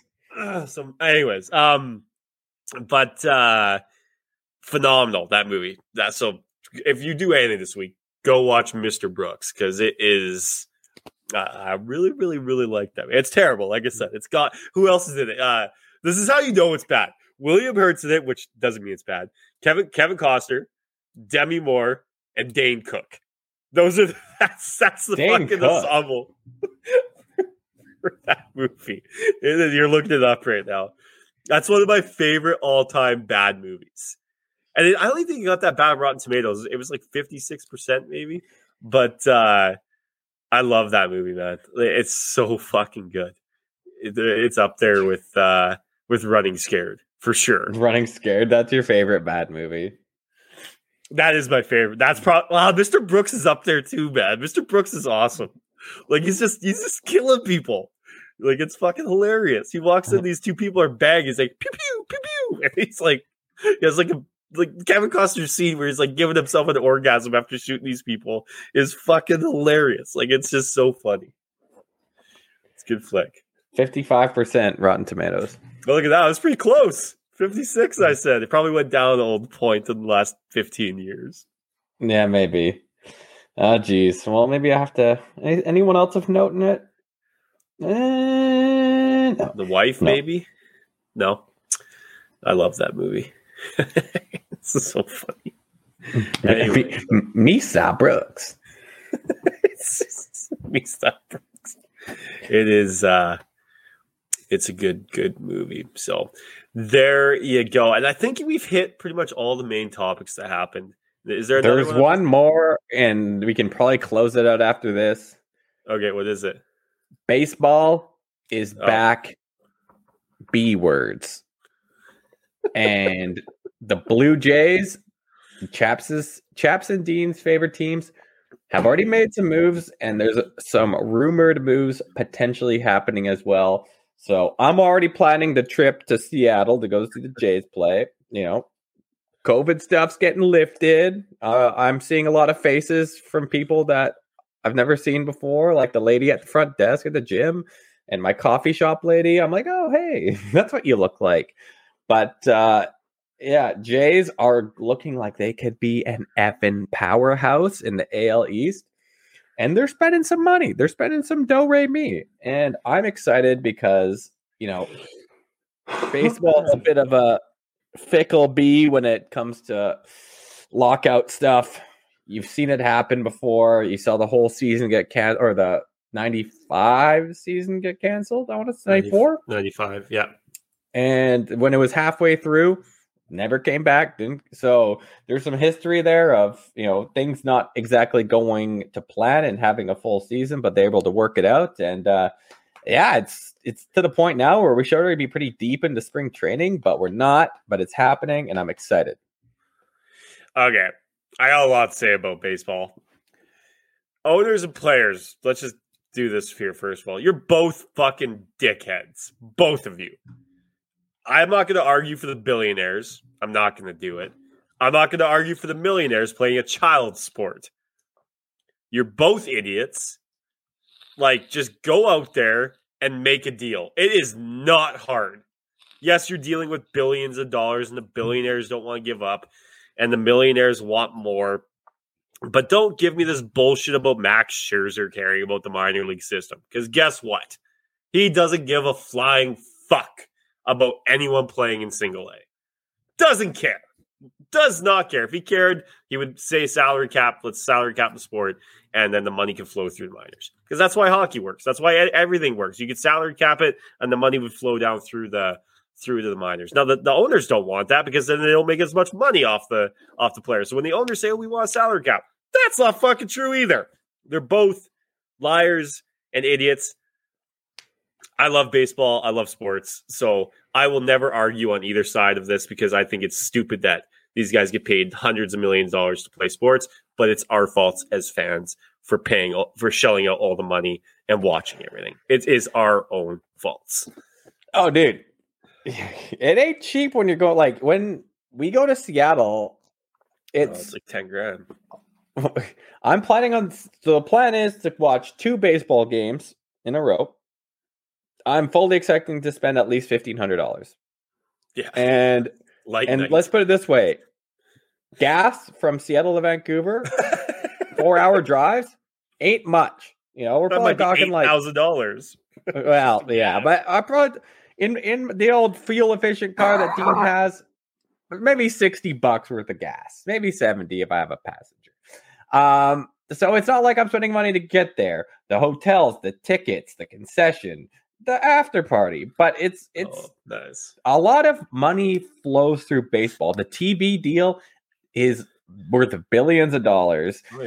Phenomenal, that movie. So if you do anything this week, go watch Mr. Brooks, because it is... I really, really, really like that. It's terrible, like I said. It's got... Who else is in it? This is how you know it's bad. William Hurt's in it, which doesn't mean it's bad. Kevin Costner, Demi Moore, and Dane Cook. Those are that's the Dang fucking ensemble for that movie. You're looking it up right now. That's one of my favorite all-time bad movies, and I don't think it got that bad on Rotten Tomatoes. It was like 56% maybe, but I love that movie, man. It's so fucking good. It's up there with Running Scared for sure. Running Scared, that's your favorite bad movie. That is my favorite. That's probably wow. Mr. Brooks is up there too, man. Mr. Brooks is awesome. Like he's just killing people. Like it's fucking hilarious. He walks in, these two people are banging. He's like pew pew pew pew, and he's like, he has like Kevin Costner's scene where he's like giving himself an orgasm after shooting these people is fucking hilarious. Like it's just so funny. It's a good flick. 55% Rotten Tomatoes. Well, look at that. It was pretty close. 56, I said. It probably went down a old point in the last 15 years. Yeah, maybe. Oh, geez. Well, maybe I have to... Anyone else of note in it? No. The wife, maybe? No. I love that movie. This is so funny. Anyway. Misa Brooks. Misa Brooks. It is... It's a good movie. So there you go. And I think we've hit pretty much all the main topics that happened. Is there another one? There's one more, and we can probably close it out after this. Okay, what is it? Baseball is back. B words. And the Blue Jays, Chaps and Dean's favorite teams, have already made some moves, and there's some rumored moves potentially happening as well. So I'm already planning the trip to Seattle to go see the Jays play. You know, COVID stuff's getting lifted. I'm seeing a lot of faces from people that I've never seen before, like the lady at the front desk at the gym and my coffee shop lady. I'm like, oh, hey, that's what you look like. But yeah, Jays are looking like they could be an effing powerhouse in the AL East. And they're spending some money. They're spending some do-re-mi. And I'm excited because, you know, baseball is a bit of a fickle bee when it comes to lockout stuff. You've seen it happen before. You saw the whole season get canceled, or the 95 season get canceled. I want to say 94? 95, yeah. And when it was halfway through, never came back. So there's some history there of, you know, things not exactly going to plan and having a full season, but they're able to work it out. And yeah, it's to the point now where we should already be pretty deep into spring training, but we're not. But it's happening, and I'm excited. Okay, I got a lot to say about baseball. Owners and players, let's just do this here first of all. You're both fucking dickheads, both of you. I'm not going to argue for the billionaires. I'm not going to do it. I'm not going to argue for the millionaires playing a child sport. You're both idiots. Like, just go out there and make a deal. It is not hard. Yes, you're dealing with billions of dollars, and the billionaires don't want to give up, and the millionaires want more. But don't give me this bullshit about Max Scherzer caring about the minor league system. Because guess what? He doesn't give a flying fuck about anyone playing in single A. Doesn't care. Does not care. If he cared, he would say salary cap, let's salary cap the sport, and then the money can flow through the minors. Because that's why hockey works. That's why everything works. You could salary cap it, and the money would flow down through to the minors. Now, the owners don't want that because then they don't make as much money off the players. So when the owners say, oh, we want a salary cap, that's not fucking true either. They're both liars and idiots. I love baseball. I love sports. So I will never argue on either side of this because I think it's stupid that these guys get paid hundreds of millions of dollars to play sports, but it's our fault as fans for shelling out all the money and watching everything. It is our own faults. Oh, dude. It ain't cheap when you're going, like when we go to Seattle, it's like 10 grand. I'm planning on, so the plan is to watch 2 baseball games in a row. I'm fully expecting to spend at least $1,500. Yeah. And let's put it this way. Gas from Seattle to Vancouver, 4-hour drives, ain't much. You know, we're probably talking like $8,000. Well, yeah, but I probably in the old fuel efficient car that Dean has, maybe $60 worth of gas, maybe 70 if I have a passenger. So it's not like I'm spending money to get there. The hotels, the tickets, the concession, the after party, but it's nice. A lot of money flows through baseball. The TV deal is worth billions of dollars. Oh,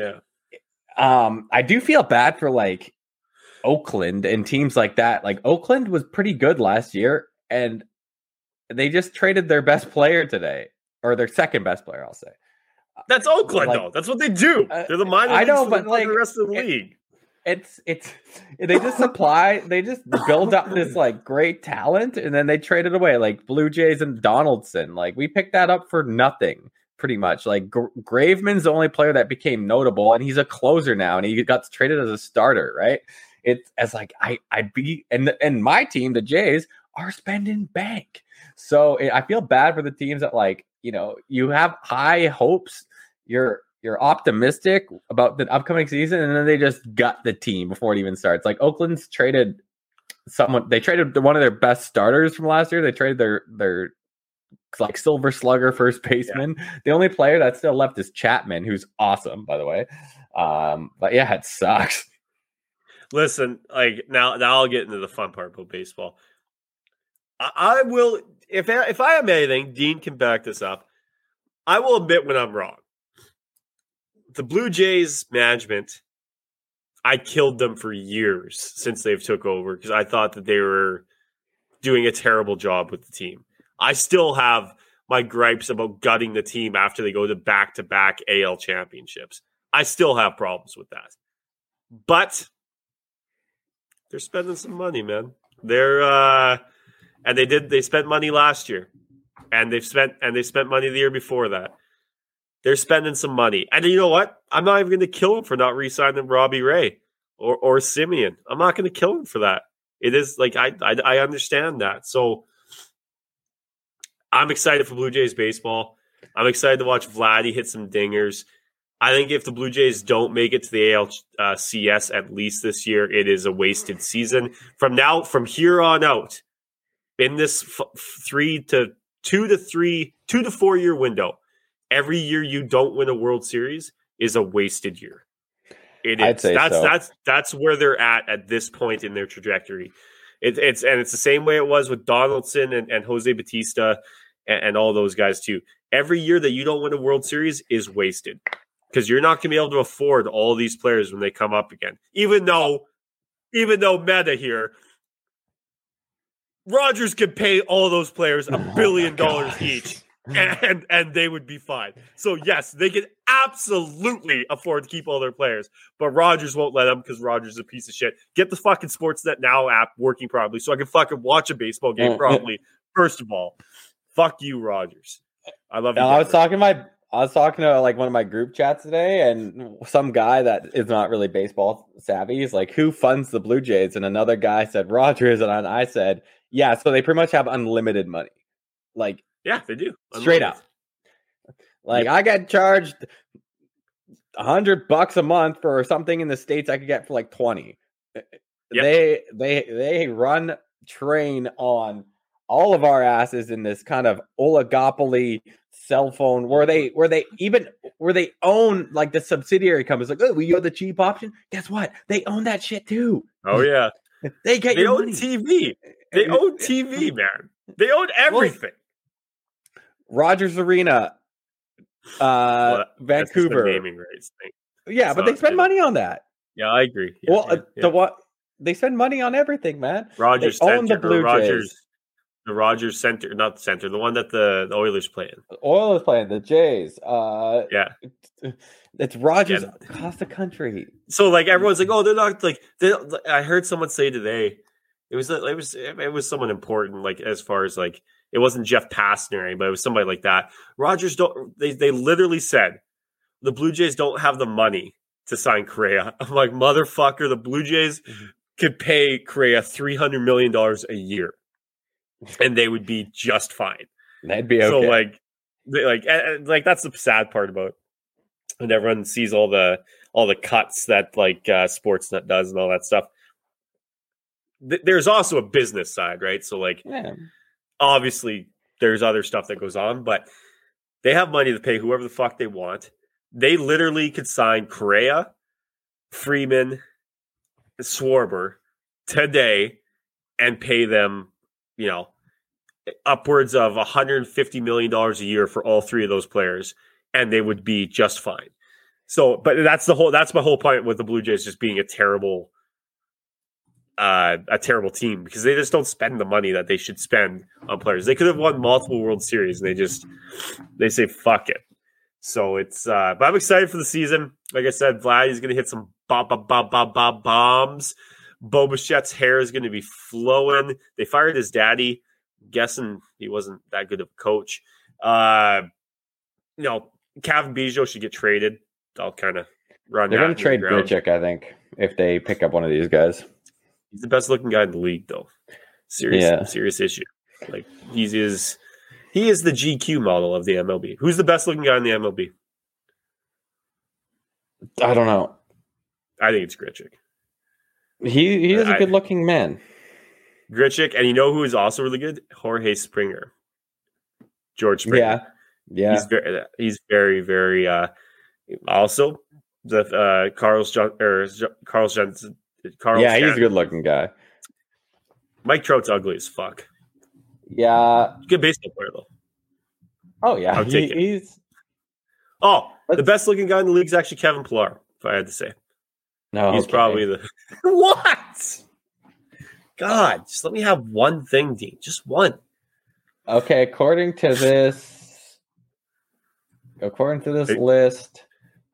yeah. I do feel bad for like Oakland and teams like that. Like Oakland was pretty good last year, and they just traded their best player today, or their second best player, I'll say. That's Oakland, like, though. That's what they do. They're the minor leagues for the rest of the league. It's they just supply, they just build up this like great talent, and then they trade it away, like Blue Jays and Donaldson. Like, we picked that up for nothing, pretty much. Like, Graveman's the only player that became notable, and he's a closer now, and he got traded as a starter, right? It's as like I'd be, and my team, the Jays, are spending bank, so I feel bad for the teams that, like, you know, you have high hopes, you're optimistic about the upcoming season, and then they just gut the team before it even starts. Like, Oakland's traded someone. They traded one of their best starters from last year. They traded their like silver slugger first baseman. Yeah. The only player that's still left is Chapman, who's awesome, by the way. But yeah, it sucks. Listen, like now I'll get into the fun part about baseball. I will, if I am anything, Dean can back this up. I will admit when I'm wrong. The Blue Jays management, I killed them for years since they've took over because I thought that they were doing a terrible job with the team. I still have my gripes about gutting the team after they go to back-to-back AL championships. I still have problems with that. But they're spending some money, man. They're and they spent money last year. And they spent money the year before that. They're spending some money. And you know what? I'm not even going to kill him for not re-signing Robbie Ray or Simeon. I'm not going to kill him for that. It is like, I understand that. So I'm excited for Blue Jays baseball. I'm excited to watch Vladdy hit some dingers. I think if the Blue Jays don't make it to the ALCS at least this year, it is a wasted season. From here on out, in this 2 to 4 year window, every year you don't win a World Series is a wasted year. It is. That's where they're at this point in their trajectory. It's the same way it was with Donaldson and Jose Bautista and all those guys too. Every year that you don't win a World Series is wasted because you're not going to be able to afford all these players when they come up again. Even though meta here, Rogers could pay all those players $1 billion each. And they would be fine. So, yes, they can absolutely afford to keep all their players. But Rogers won't let them because Rogers is a piece of shit. Get the fucking Sportsnet Now app working properly so I can fucking watch a baseball game properly. First of all, fuck you, Rogers. I love you. I was talking to like one of my group chats today, and some guy that is not really baseball savvy is like, who funds the Blue Jays? And another guy said Rogers, and I said, yeah, so they pretty much have unlimited money. Like, yeah, they do. Straight up. Like, yeah. I got charged $100 a month for something in the States I could get for like 20. Yep. They run train on all of our asses in this kind of oligopoly cell phone where they own like the subsidiary companies. Like, oh, we got the cheap option. Guess what? They own that shit too. Oh yeah. They own money. TV. They own TV, man. They own everything. Rogers Arena, Vancouver. Naming rights thing. Yeah, that's but they spend money on that. Yeah, I agree. Yeah, well, they spend money on everything, man. Rogers they Center, own the Blue Rogers, Jays. The Rogers Center, not the Center, the one that the Oilers play in. The Oilers play in the Jays. Yeah, it's Rogers across the country. So like everyone's like, oh, they're not like. I heard someone say today, it was someone important, like as far as like. It wasn't Jeff Pasner, but it was somebody like that. Rogers don't. They literally said the Blue Jays don't have the money to sign Correa. I'm like, motherfucker, the Blue Jays could pay Correa $300 million a year, and they would be just fine. That'd be okay. So like that's the sad part about it. When everyone sees all the cuts that like Sportsnet does and all that stuff. There's also a business side, right? So like. Yeah. Obviously, there's other stuff that goes on, but they have money to pay whoever the fuck they want. They literally could sign Correa, Freeman, Schwarber today and pay them, you know, upwards of $150 million a year for all three of those players, and they would be just fine. So, but that's my whole point with the Blue Jays just being a terrible team because they just don't spend the money that they should spend on players. They could have won multiple World Series and they say fuck it. So it's, but I'm excited for the season. Like I said, Vlad is going to hit some bombs. Bo Bichette's hair is going to be flowing. They fired his daddy. I'm guessing he wasn't that good of a coach. You know, Kevin Biggio should get traded. I'll kind of run. They're going to trade Grichuk, I think, if they pick up one of these guys. He's the best looking guy in the league, though. Serious issue. Like he is the GQ model of the MLB. Who's the best looking guy in the MLB? I don't know. I think it's Grichuk. He is a good looking man. Grichuk, and you know who is also really good? Jorge Springer. George Springer. Yeah. He's very, very. Also, the Carl Jensen. Yeah, Shannon. He's a good looking guy. Mike Trout's ugly as fuck. Yeah, good baseball player though. Oh yeah, he's. Oh, the best looking guy in the league is actually Kevin Pillar. If I had to say, no, he's okay. Probably the what? God, just let me have one thing, Dean. Just one. Okay, according to this list,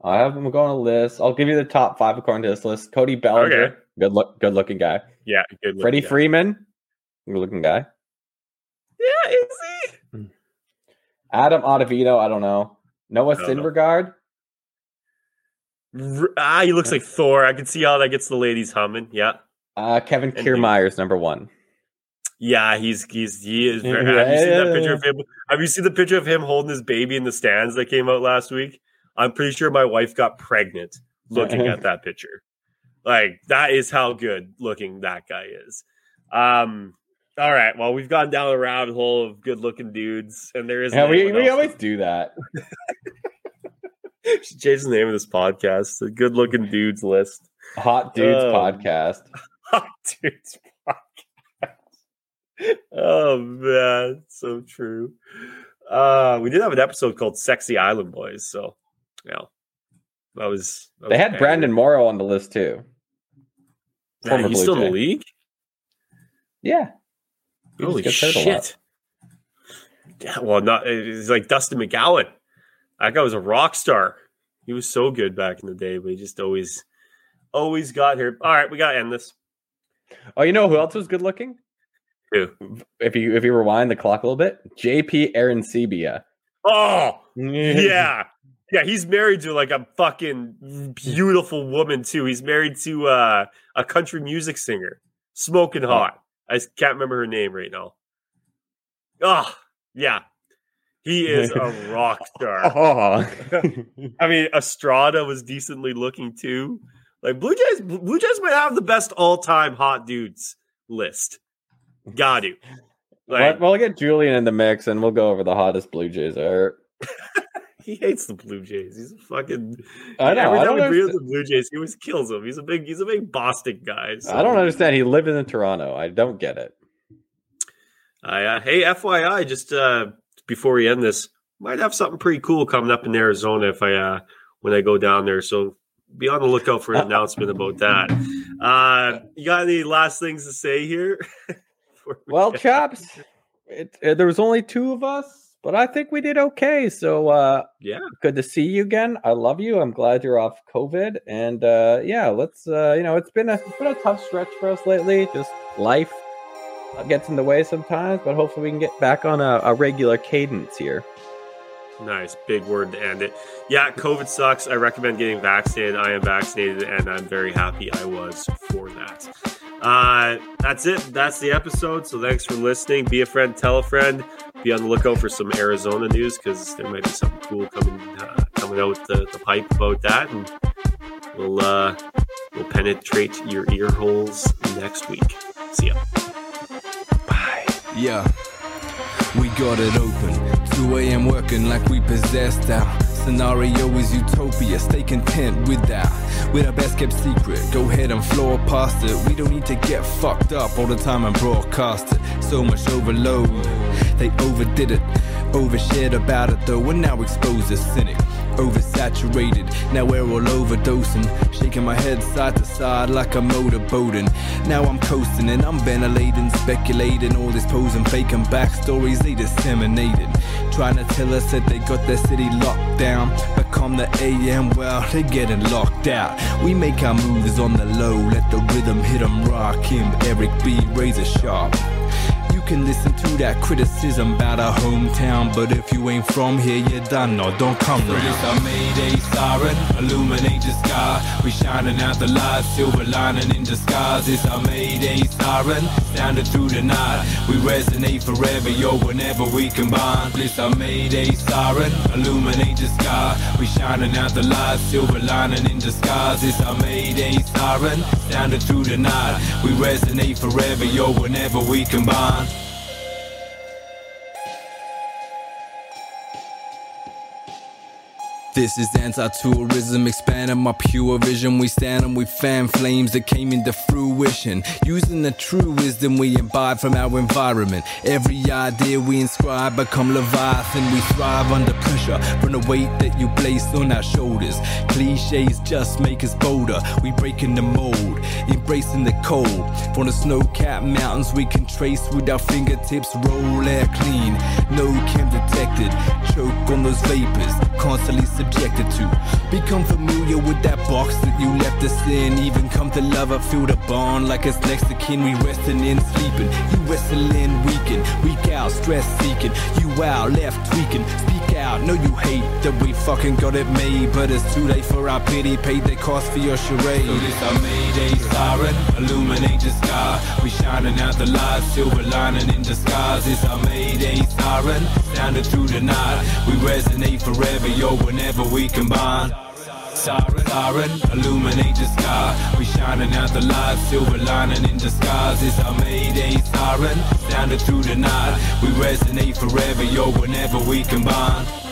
I have them going to list. I'll give you the top five according to this list. Cody Bellinger, okay. good looking guy. Yeah, good looking. Freddie Freeman, good looking guy. Yeah, is he? Adam Ottavino, I don't know. Noah Syndergaard. He looks like Thor. I can see how that gets the ladies humming. Yeah. Kevin Kiermaier's number one. Yeah, he is. Very, have you seen the picture of him holding his baby in the stands that came out last week? I'm pretty sure my wife got pregnant looking at that picture. Like, that is how good looking that guy is. All right. Well, we've gone down a rabbit hole of good looking dudes, and there is. Yeah, we always do that. Should change the name of this podcast. The good looking dudes list. Hot dudes podcast. Hot dudes podcast. Oh man, so true. We did have an episode called Sexy Island Boys, so yeah. You know, they had Brandon Morrow on the list too. Yeah, he's still in the league? Yeah. Holy shit. Yeah, well, it's like Dustin McGowan. That guy was a rock star. He was so good back in the day, but he just always got here. All right, we gotta end this. Oh, you know who else was good looking? If you rewind the clock a little bit, JP Arancibia. Oh yeah. Yeah, he's married to like a fucking beautiful woman too. He's married to a country music singer. Smoking hot. I can't remember her name right now. Oh yeah. He is a rock star. Oh. I mean, Estrada was decently looking too. Like Blue Jays might have the best all-time hot dudes list. Got you. Like, we'll get Julian in the mix, and we'll go over the hottest Blue Jays ever. He hates the Blue Jays. He's a fucking. I know. Every time we agree with the Blue Jays, he always kills him. He's a big Boston guy. So. I don't understand. He lived in Toronto. I don't get it. Hey, FYI, just before we end this, might have something pretty cool coming up in Arizona if when I go down there. So be on the lookout for an announcement about that. You got any last things to say here? Well, chaps, there was only two of us, but I think we did okay. So, yeah, good to see you again. I love you. I'm glad you're off COVID. And yeah, let's it's been a tough stretch for us lately. Just life gets in the way sometimes, but hopefully we can get back on a regular cadence here. Nice, big word to end it. Yeah, COVID sucks. I recommend getting vaccinated. I am vaccinated, and I'm very happy I was for that. That's it. That's the episode. So thanks for listening. Be a friend, tell a friend. Be on the lookout for some Arizona news because there might be something cool coming out the pipe about that, and we'll penetrate your ear holes next week. See ya. Bye. Yeah, we got it open. 2 a.m. working like we possessed our scenario is utopia. Stay content with our best kept secret. Go ahead and floor past it. We don't need to get fucked up all the time and broadcast it. So much overload, they overdid it. Overshared about it though, and now exposed as cynic. Oversaturated, now we're all overdosing. Shaking my head side to side like I'm motorboating. Now I'm coasting and I'm ventilating, speculating. All this posing, faking backstories they disseminated. Trying to tell us that they got their city locked down. But come the AM, well, they're getting locked out. We make our moves on the low, let the rhythm hit 'em. Rakim, Eric B, Razor Sharp. You can listen to that criticism about our hometown, but if you ain't from here, you done or don't come round. Release our Mayday siren, illuminate the sky. We shining out the light, silver lining in disguise. It's our Mayday siren, sounding through the night. We resonate forever, yo, whenever we combine. Release our Mayday siren, illuminate the sky. We shining out the light, silver lining in disguise. It's our Mayday siren, sounding through the night. We resonate forever, yo, whenever we combine. This is anti-tourism, expanding my pure vision. We stand and we fan flames that came into fruition. Using the true wisdom we imbibe from our environment. Every idea we inscribe become Leviathan. We thrive under pressure from the weight that you place on our shoulders. Cliches just make us bolder. We breaking the mold, embracing the cold. From the snow-capped mountains we can trace with our fingertips. Roll air clean, no chem detected. Choke on those vapors, constantly subjected to. Become familiar with that box that you left us in. Even come to love, I feel the bond like it's next to kin. We resting in, sleeping. You wrestling, weaken. Weak out, stress seeking. You out, left tweaking. Speak out, know you hate that we fucking got it made. But it's too late for our pity, paid the cost for your charade. So this our Mayday siren, illuminate the sky. We shining out the light, silver lining in disguise. It's our Mayday siren, sounding through the night. We resonate forever, yo, whenever we combine. Siren, illuminate the sky. We shining out the light, silver lining in disguise. It's our Mayday siren, sounding through the night. We resonate forever, yo, whenever we combine.